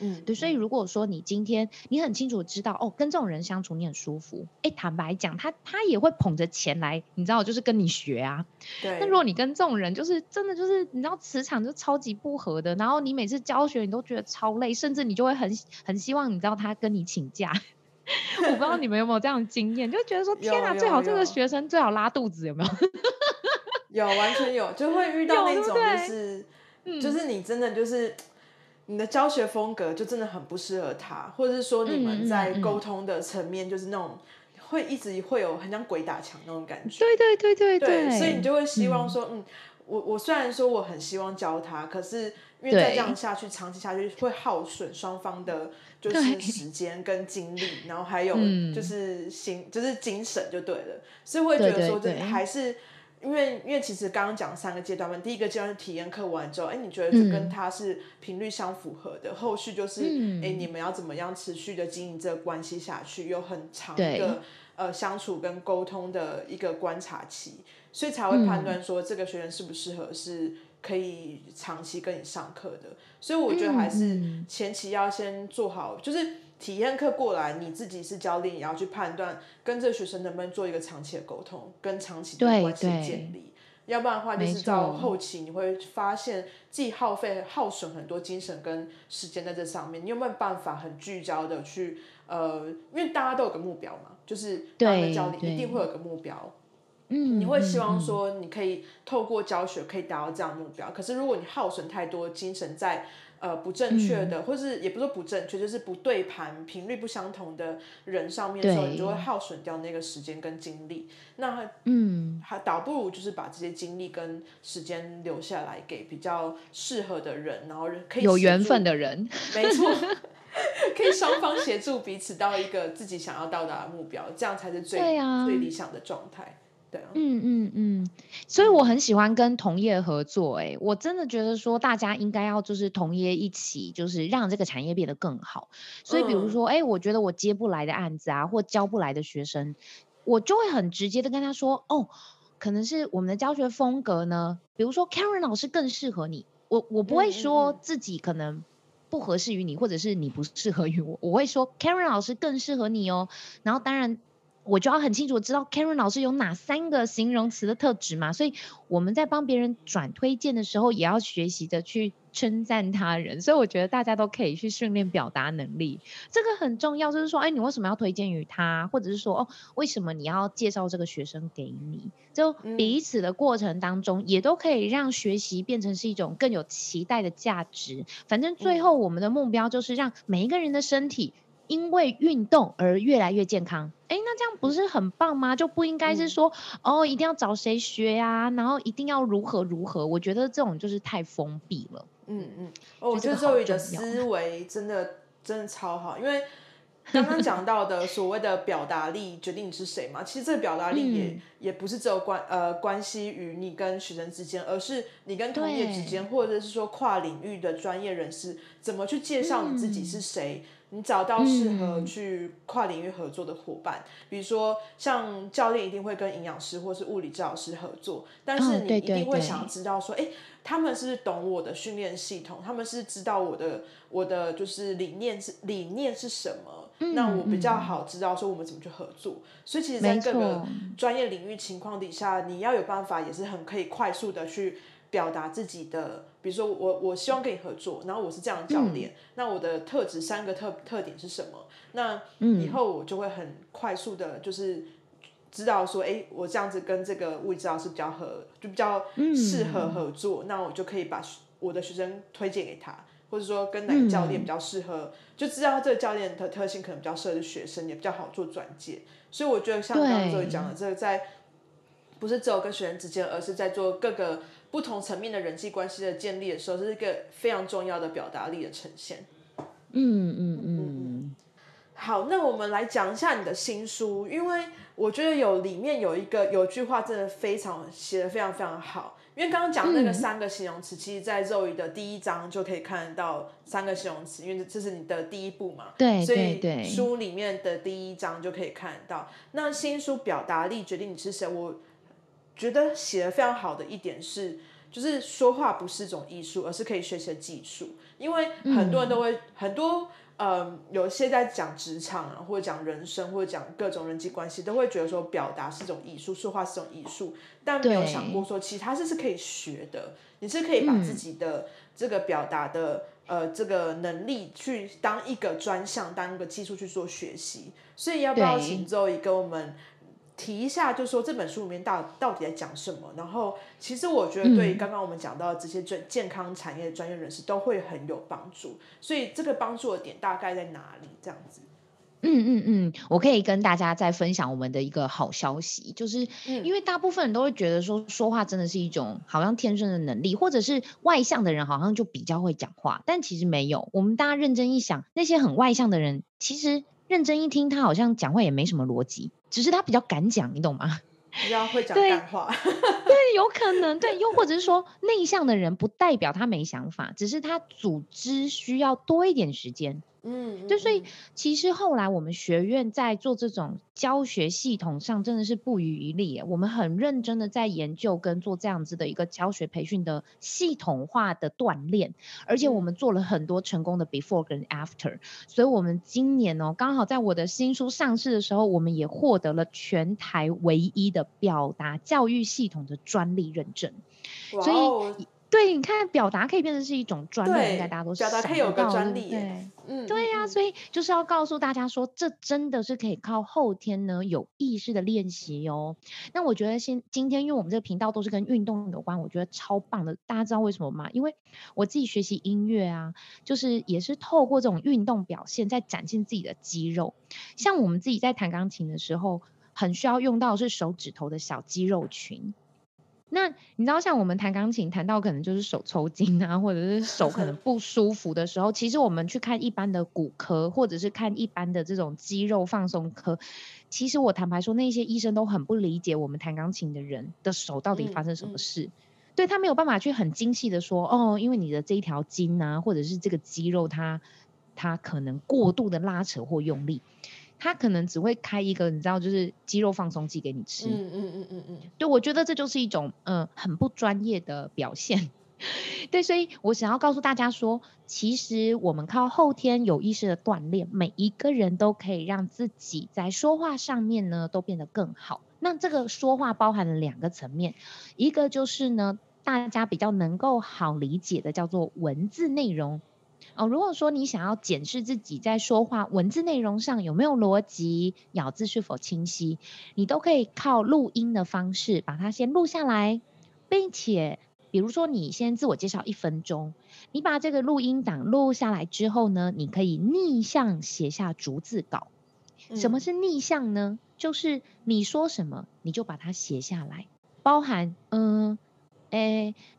嗯，对，所以如果说你今天你很清楚知道哦，跟这种人相处你很舒服，哎，坦白讲，他也会捧着钱来，你知道，就是跟你学啊。对。那如果你跟这种人就是真的就是你知道磁场就超级不合的，然后你每次教学你都觉得超累，甚至你就会很希望你知道他跟你请假。我不知道你们有没有这样的经验，就觉得说天啊，最好这个学生最好拉肚子，有没有？有，完全有，就会遇到那种就是对对就是你真的就是。你的教学风格就真的很不适合他，或者是说你们在沟通的层面就是那种会一直会有很像鬼打墙那种感觉。对对对对 对， 对，所以你就会希望说我虽然说我很希望教他，可是因为再这样下去长期下去会耗损双方的就是时间跟精力，然后还有就是就是精神就对了，所以我也觉得说这还是因为其实刚刚讲三个阶段嘛，第一个阶段是体验课完之后，哎，你觉得这跟他是频率相符合的，后续就是哎，你们要怎么样持续的经营这个关系下去，有很长的相处跟沟通的一个观察期，所以才会判断说这个学生适不适合是可以长期跟你上课的，所以我觉得还是前期要先做好，就是体验课过来，你自己是教练也要去判断跟这个学生能不能做一个长期的沟通跟长期的关系建立，要不然的话就是到后期你会发现自己耗损很多精神跟时间在这上面，你有没有办法很聚焦的去因为大家都有个目标嘛，就是他们教练一定会有个目标，你会希望说你可以透过教学可以达到这样的目标，可是如果你耗损太多精神在不正确的或是也不是说不正确，就是不对盘频率不相同的人上面的时候，你就会耗损掉那个时间跟精力，那还倒不如就是把这些精力跟时间留下来给比较适合的人，然后可以有缘分的人，没错可以双方协助彼此到一个自己想要到达的目标，这样才是 最理想的状态。所以我很喜欢跟同业合作，我真的觉得说大家应该要就是同业一起就是让这个产业变得更好，所以比如说我觉得我接不来的案子啊，或教不来的学生，我就会很直接的跟他说哦，可能是我们的教学风格呢，比如说 Karen 老师更适合你，我不会说自己可能不合适于你，或者是你不适合于我，我会说 Karen 老师更适合你哦，然后当然我就要很清楚知道 Karen 老师有哪三个形容词的特质嘛，所以我们在帮别人转推荐的时候也要学习的去称赞他人，所以我觉得大家都可以去训练表达能力，这个很重要，就是说你为什么要推荐于他，或者是说为什么你要介绍这个学生给你，就彼此的过程当中也都可以让学习变成是一种更有期待的价值，反正最后我们的目标就是让每一个人的身体因为运动而越来越健康，那这样不是很棒吗？就不应该是说一定要找谁学啊，然后一定要如何如何，我觉得这种就是太封闭了。我觉得 Zoe 的思维真的超好，因为刚刚讲到的所谓的表达力决定你是谁嘛，其实这个表达力也不是只有关系于你跟学生之间，而是你跟同业之间，或者是说跨领域的专业人士怎么去介绍你自己是谁，你找到适合去跨领域合作的伙伴，比如说像教练一定会跟营养师或是物理治疗师合作，但是你一定会想知道说他们是懂我的训练系统，他们是知道我的就是理念是什么，那我比较好知道说我们怎么去合作，所以其实在各个专业领域情况底下，你要有办法也是很可以快速的去表达自己的，比如说我希望跟你合作，然后我是这样的教练，那我的特质三个特点是什么，那以后我就会很快速的就是知道说我这样子跟这个物理治疗师就比较适合合作，那我就可以把我的学生推荐给他，或者说跟哪个教练比较适合，就知道这个教练的特性可能比较适合学生，也比较好做转介，所以我觉得像刚刚Zoe讲的，这个在不是只有跟学生之间，而是在做各个不同层面的人际关系的建立的时候，这是一个非常重要的表达力的呈现。好，那我们来讲一下你的新书，因为我觉得里面有句话真的写得非常非常好，因为刚刚讲那个三个形容词，其实在Zoe的第一章就可以看得到三个形容词，因为这是你的第一步嘛，对，所以书里面的第一章就可以看得到。那新书表达力决定你是谁，我觉得写得非常好的一点是，就是说话不是一种艺术，而是可以学习的技术。因为很多人都会、很多有些在讲职场啊，或者讲人生，或者讲各种人际关系，都会觉得说表达是一种艺术，说话是一种艺术，但没有想过说其实它是可以学的，你是可以把自己的这个表达的、这个能力去当一个专项，当一个技术去做学习。所以要不要请Zoe跟我们提一下，就是说这本书里面到底在讲什么？然后其实我觉得对刚刚我们讲到的这些健康产业的专业人士都会很有帮助，所以这个帮助的点大概在哪里这样子？我可以跟大家再分享我们的一个好消息，就是因为大部分人都会觉得说话真的是一种好像天生的能力，或者是外向的人好像就比较会讲话，但其实没有。我们大家认真一想，那些很外向的人其实认真一听，他好像讲话也没什么逻辑，只是他比较敢讲，你懂吗？比较会讲干话。 对，有可能。对，又或者是说内向的人不代表他没想法，只是他组织需要多一点时间。对，所以其实后来我们学院在做这种教学系统上真的是不遗余力，我们很认真的在研究跟做这样子的一个教学培训的系统化的锻炼，而且我们做了很多成功的 before 跟 after， 所以我们今年刚好在我的新书上市的时候，我们也获得了全台唯一的表达教育系统的专利认证。所以对，你看表达可以变成是一种专利，应该大家都想到，表达可以有个专利。对啊，所以就是要告诉大家说，这真的是可以靠后天呢有意识的练习哦。那我觉得今天因为我们这个频道都是跟运动有关，我觉得超棒的。大家知道为什么吗？因为我自己学习音乐啊，就是也是透过这种运动表现在展现自己的肌肉。像我们自己在弹钢琴的时候，很需要用到的是手指头的小肌肉群。那你知道像我们弹钢琴弹到可能就是手抽筋啊，或者是手可能不舒服的时候，其实我们去看一般的骨科，或者是看一般的这种肌肉放松科，其实我坦白说那些医生都很不理解我们弹钢琴的人的手到底发生什么事。对，他没有办法去很精细的说因为你的这一条筋啊，或者是这个肌肉它可能过度的拉扯或用力，他可能只会开一个你知道就是肌肉放松剂给你吃。对，我觉得这就是一种很不专业的表现。对，所以我想要告诉大家说，其实我们靠后天有意识的锻炼，每一个人都可以让自己在说话上面呢都变得更好。那这个说话包含了两个层面，一个就是呢大家比较能够好理解的叫做文字内容。如果说你想要检视自己在说话文字内容上有没有逻辑，咬字是否清晰，你都可以靠录音的方式把它先录下来，并且比如说你先自我介绍1分钟，你把这个录音档录下来之后呢，你可以逆向写下逐字稿。什么是逆向呢？就是你说什么你就把它写下来，包含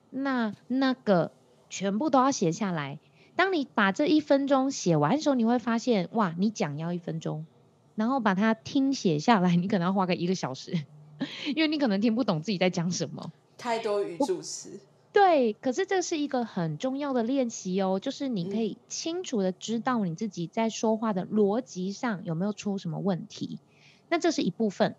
那个全部都要写下来。当你把这1分钟写完的时候，你会发现哇，你讲要1分钟，然后把它听写下来，你可能要花个1个小时，因为你可能听不懂自己在讲什么，太多语助词。对，可是这是一个很重要的练习哦，就是你可以清楚的知道你自己在说话的逻辑上有没有出什么问题，那这是一部分。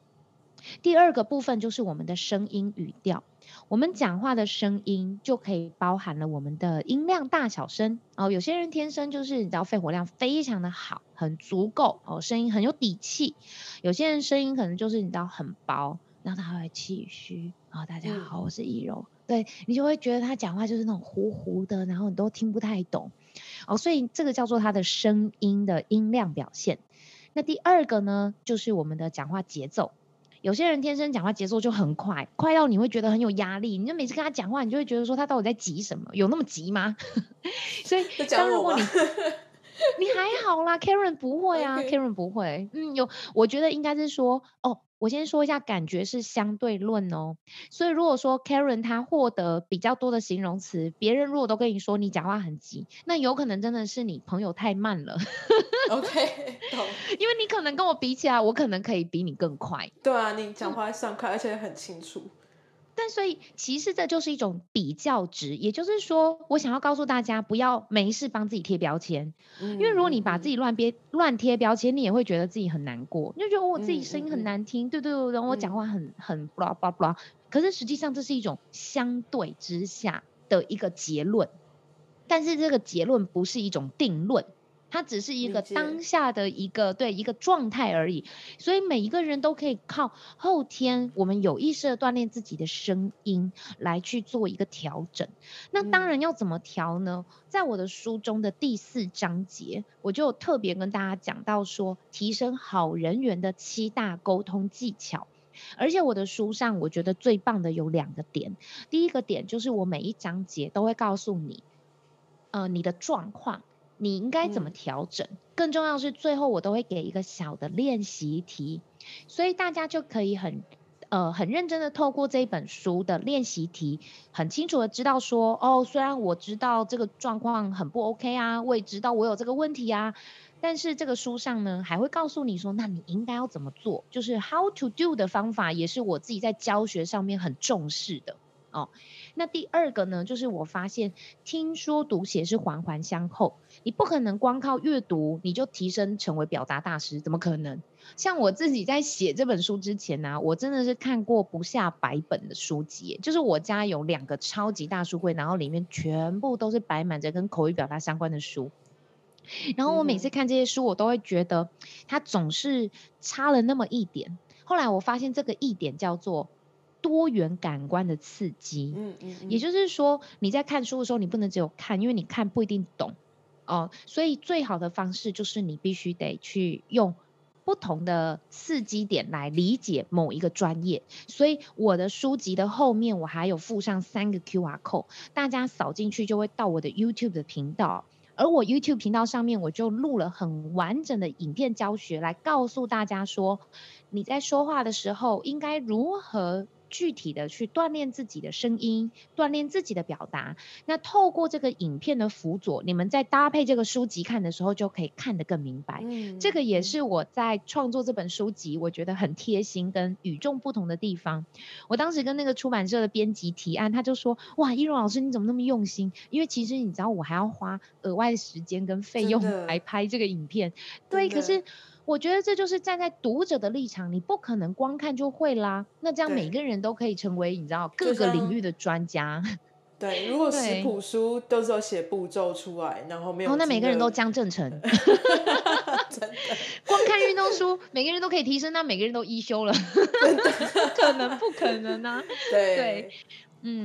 第二个部分就是我们的声音语调，我们讲话的声音就可以包含了我们的音量大小声。有些人天生就是你知道肺活量非常的好，很足够声音很有底气，有些人声音可能就是你知道很薄，然后他会气虚大家好，我是一柔。对，你就会觉得他讲话就是那种糊糊的，然后你都听不太懂所以这个叫做他的声音的音量表现。那第二个呢，就是我们的讲话节奏。有些人天生讲话节奏就很快，快到你会觉得很有压力，你就每次跟他讲话你就会觉得说他到底在急什么，有那么急吗？所以当如果你还好啦， Karen 不会啊。Karen 不会。我觉得应该是说我先说一下，感觉是相对论哦。所以如果说 Karen 她获得比较多的形容词，别人如果都跟你说你讲话很急，那有可能真的是你朋友太慢了。懂。因为你可能跟我比起来，我可能可以比你更快。对啊，你讲话算快，而且很清楚。但所以其实这就是一种比较值，也就是说我想要告诉大家不要没事帮自己贴标签。因为如果你把自己乱贴标签，你也会觉得自己很难过，你就觉得我自己声音很难听，对对对，然后我讲话很blah blah blah，可是实际上这是一种相对之下的一个结论，但是这个结论不是一种定论，它只是一个当下的一个对一个状态而已。所以每一个人都可以靠后天我们有意识的锻炼自己的声音来去做一个调整。那当然要怎么调呢？在我的书中的第4章节我就特别跟大家讲到说提升好人缘的7大沟通技巧。而且我的书上我觉得最棒的有2个点，第一个点就是我每一章节都会告诉你你的状况你应该怎么调整，更重要的是最后我都会给一个小的练习题，所以大家就可以很认真的透过这本书的练习题很清楚的知道说虽然我知道这个状况很不 OK 啊，我也知道我有这个问题啊，但是这个书上呢还会告诉你说那你应该要怎么做，就是 how to do 的方法也是我自己在教学上面很重视的那第二个呢就是我发现听说读写是环环相扣，你不可能光靠阅读你就提升成为表达大师，怎么可能？像我自己在写这本书之前啊，我真的是看过不下100本的书籍，就是我家有2个超级大书柜，然后里面全部都是摆满着跟口语表达相关的书，然后我每次看这些书我都会觉得它总是差了那么一点，后来我发现这个一点叫做多元感官的刺激也就是说你在看书的时候你不能只有看，因为你看不一定懂所以最好的方式就是你必须得去用不同的刺激点来理解某一个专业，所以我的书籍的后面我还有附上3个 QR code， 大家扫进去就会到我的 YouTube 的频道，而我 YouTube 频道上面我就录了很完整的影片教学来告诉大家说你在说话的时候应该如何具体的去锻炼自己的声音，锻炼自己的表达，那透过这个影片的辅佐你们在搭配这个书籍看的时候就可以看得更明白这个也是我在创作这本书籍我觉得很贴心跟与众不同的地方。我当时跟那个出版社的编辑提案，他就说哇一柔老师你怎么那么用心，因为其实你知道我还要花额外的时间跟费用来拍这个影片，对，可是我觉得这就是站在读者的立场，你不可能光看就会啦，那这样每个人都可以成为你知道各个领域的专家。对，如果食谱书都是有写步骤出来，然后没有那每个人都江正成真的光看运动书每个人都可以提升，那每个人都医修了不可能啊对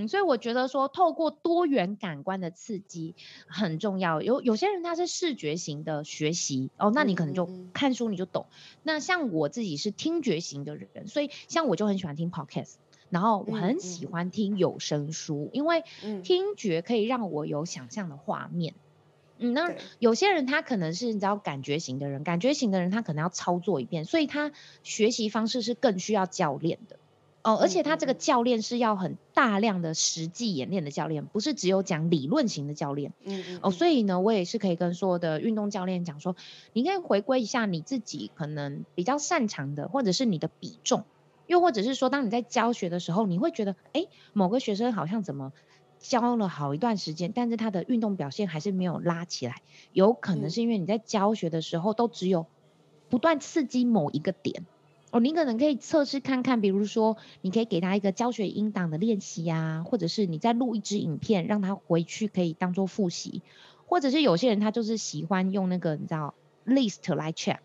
所以我觉得说透过多元感官的刺激很重要，有些人他是视觉型的学习那你可能就看书你就懂那像我自己是听觉型的人，所以像我就很喜欢听 podcast， 然后我很喜欢听有声书因为听觉可以让我有想象的画面那有些人他可能是你知道感觉型的人他可能要操作一遍，所以他学习方式是更需要教练的而且他这个教练是要很大量的实际演练的教练，不是只有讲理论型的教练所以呢我也是可以跟所有的运动教练讲说你可以回归一下你自己可能比较擅长的，或者是你的比重，又或者是说当你在教学的时候你会觉得某个学生好像怎么教了好一段时间但是他的运动表现还是没有拉起来，有可能是因为你在教学的时候都只有不断刺激某一个点你可能可以测试看看，比如说你可以给他一个教学音档的练习啊，或者是你再录一支影片让他回去可以当做复习，或者是有些人他就是喜欢用那个你知道 list 来 check，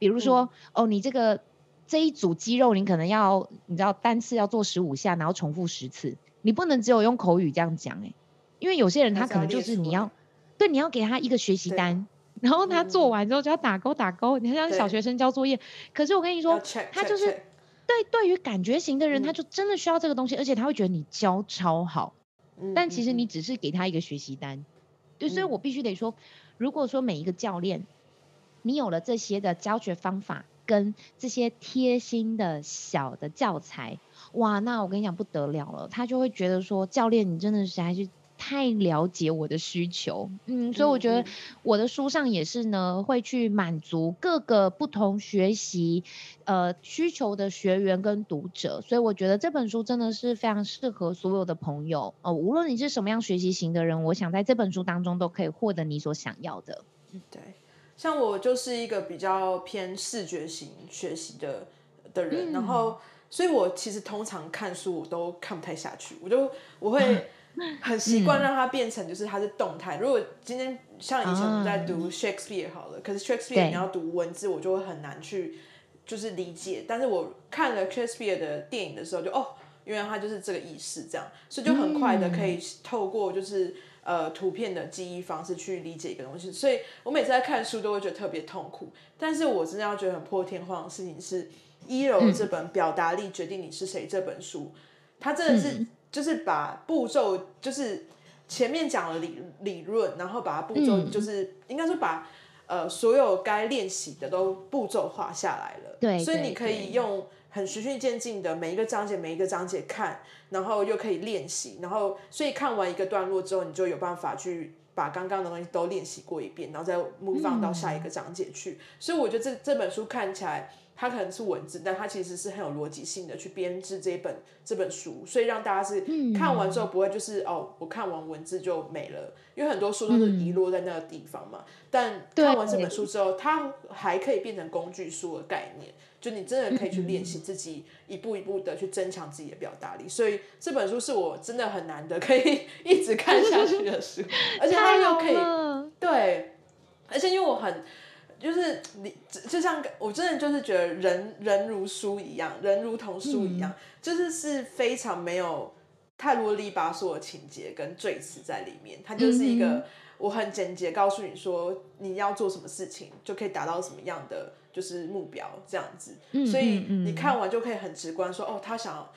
比如说你这一组肌肉你可能要你知道单次要做15下然后重复10次，你不能只有用口语这样讲因为有些人他可能就是你要给他一个学习单然后他做完之后就要打勾，你像小学生交作业，可是我跟你说他就是对于感觉型的人他就真的需要这个东西而且他会觉得你教超好但其实你只是给他一个学习单对，所以我必须得说如果说每一个教练你有了这些的教学方法跟这些贴心的小的教材哇那我跟你讲不得了了，他就会觉得说教练你真的是还是太了解我的需求所以我觉得我的书上也是呢会去满足各个不同学习需求的学员跟读者，所以我觉得这本书真的是非常适合所有的朋友无论你是什么样学习型的人，我想在这本书当中都可以获得你所想要的对，像我就是一个比较偏视觉型学习的人然后所以我其实通常看书我都看不太下去，我会很习惯让它变成就是它是动态。如果今天像以前我在读 Shakespeare 好了，可是 Shakespeare 你要读文字我就会很难去就是理解，但是我看了 Shakespeare 的电影的时候就哦原来它就是这个意思这样，所以就很快的可以透过就是图片的记忆方式去理解一个东西。所以我每次在看书都会觉得特别痛苦，但是我真的要觉得很破天荒的事情是一柔这本表达力决定你是谁这本书，它真的是就是把步骤就是前面讲了 理论，然后把它步骤就是应该说把所有该练习的都步骤化下来了。对，所以你可以用很循序渐进的每一个章节每一个章节看，然后又可以练习，然后所以看完一个段落之后你就有办法去把刚刚的东西都练习过一遍，然后再 move on 到下一个章节去。所以我觉得 这本书看起来它可能是文字，但它其实是很有逻辑性的去编制这本书，所以让大家是看完之后不会就是哦我看完文字就没了，因为很多书都是遗落在那个地方嘛。但看完这本书之后它还可以变成工具书的概念，就你真的可以去练习自己一步一步的去增强自己的表达力，所以这本书是我真的很难得可以一直看下去的书而且它又可以对，而且因为我很就是你就像我真的就是觉得人如书一样，人如同书一样，就是非常没有太啰里吧嗦的情节跟赘词在里面，它就是一个我很简洁告诉你说你要做什么事情就可以达到什么样的就是目标这样子。所以你看完就可以很直观说哦他想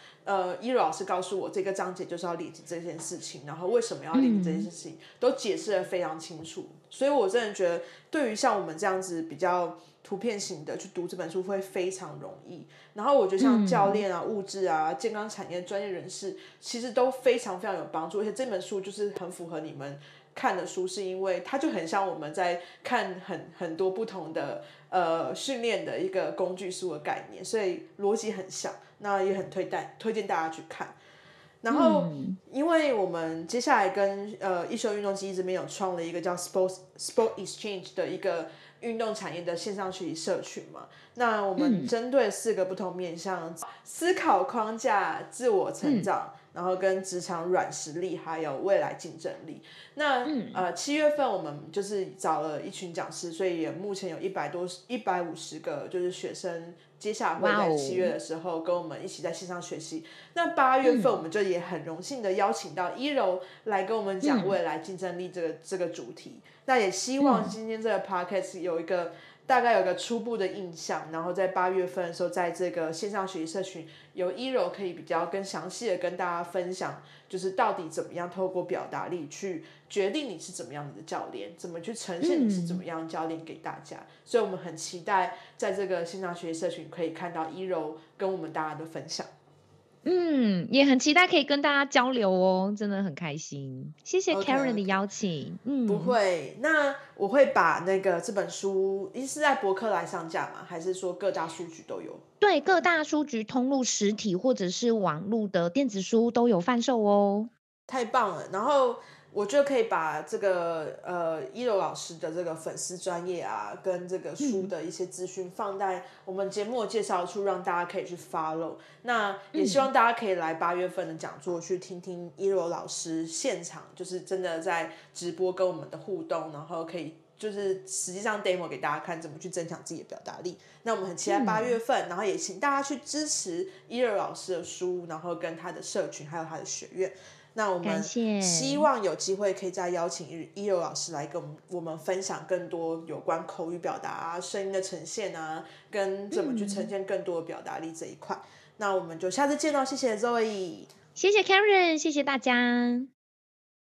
一柔老师告诉我这个章节就是要理解这件事情，然后为什么要理解这件事情都解释得非常清楚。所以我真的觉得对于像我们这样子比较图片型的去读这本书会非常容易，然后我觉得像教练啊物质啊健康产业专业人士其实都非常非常有帮助，而且这本书就是很符合你们看的书，是因为它就很像我们在看很多不同的训练的一个工具书的概念，所以逻辑很像，那也很推荐大家去看。然后因为我们接下来跟一休运动基地这边有创了一个叫 Sport Exchange 的一个运动产业的线上学习社群嘛，那我们针对4个不同面向思考框架、自我成长，然后跟职场软实力还有未来竞争力。那7月份我们就是找了一群讲师，所以也目前有150个就是学生接下来会在7月的时候跟我们一起在线上学习。那8月份我们就也很荣幸的邀请到一柔来跟我们讲未来竞争力这个主题。那也希望今天这个 podcast 有一个大概有个初步的印象，然后在8月份的时候在这个线上学习社群有一柔可以比较更详细的跟大家分享就是到底怎么样透过表达力去决定你是怎么样的教练，怎么去呈现你是怎么样的教练给大家。所以我们很期待在这个线上学习社群可以看到一柔跟我们大家的分享，也很期待可以跟大家交流哦，真的很开心。谢谢 Karen 的邀请。不会，那我会把那个这本书是在博客来上架吗？还是说各大书局都有？对，各大书局通路实体或者是网路的电子书都有贩售哦。太棒了，然后我就可以把这个一柔老师的这个粉丝专页啊跟这个书的一些资讯放在我们节目的介绍处，让大家可以去 follow。 那也希望大家可以来8月份的讲座去听听一柔老师现场就是真的在直播跟我们的互动，然后可以就是实际上 demo 给大家看怎么去增强自己的表达力。那我们很期待8月份，然后也请大家去支持一柔老师的书，然后跟他的社群还有他的学院。那我们希望有机会可以再邀请一柔老师来跟我们分享更多有关口语表达啊、声音的呈现啊，跟怎么去呈现更多的表达力这一块。那我们就下次见到，谢谢 Zoe， 谢谢 Karen， 谢谢大家。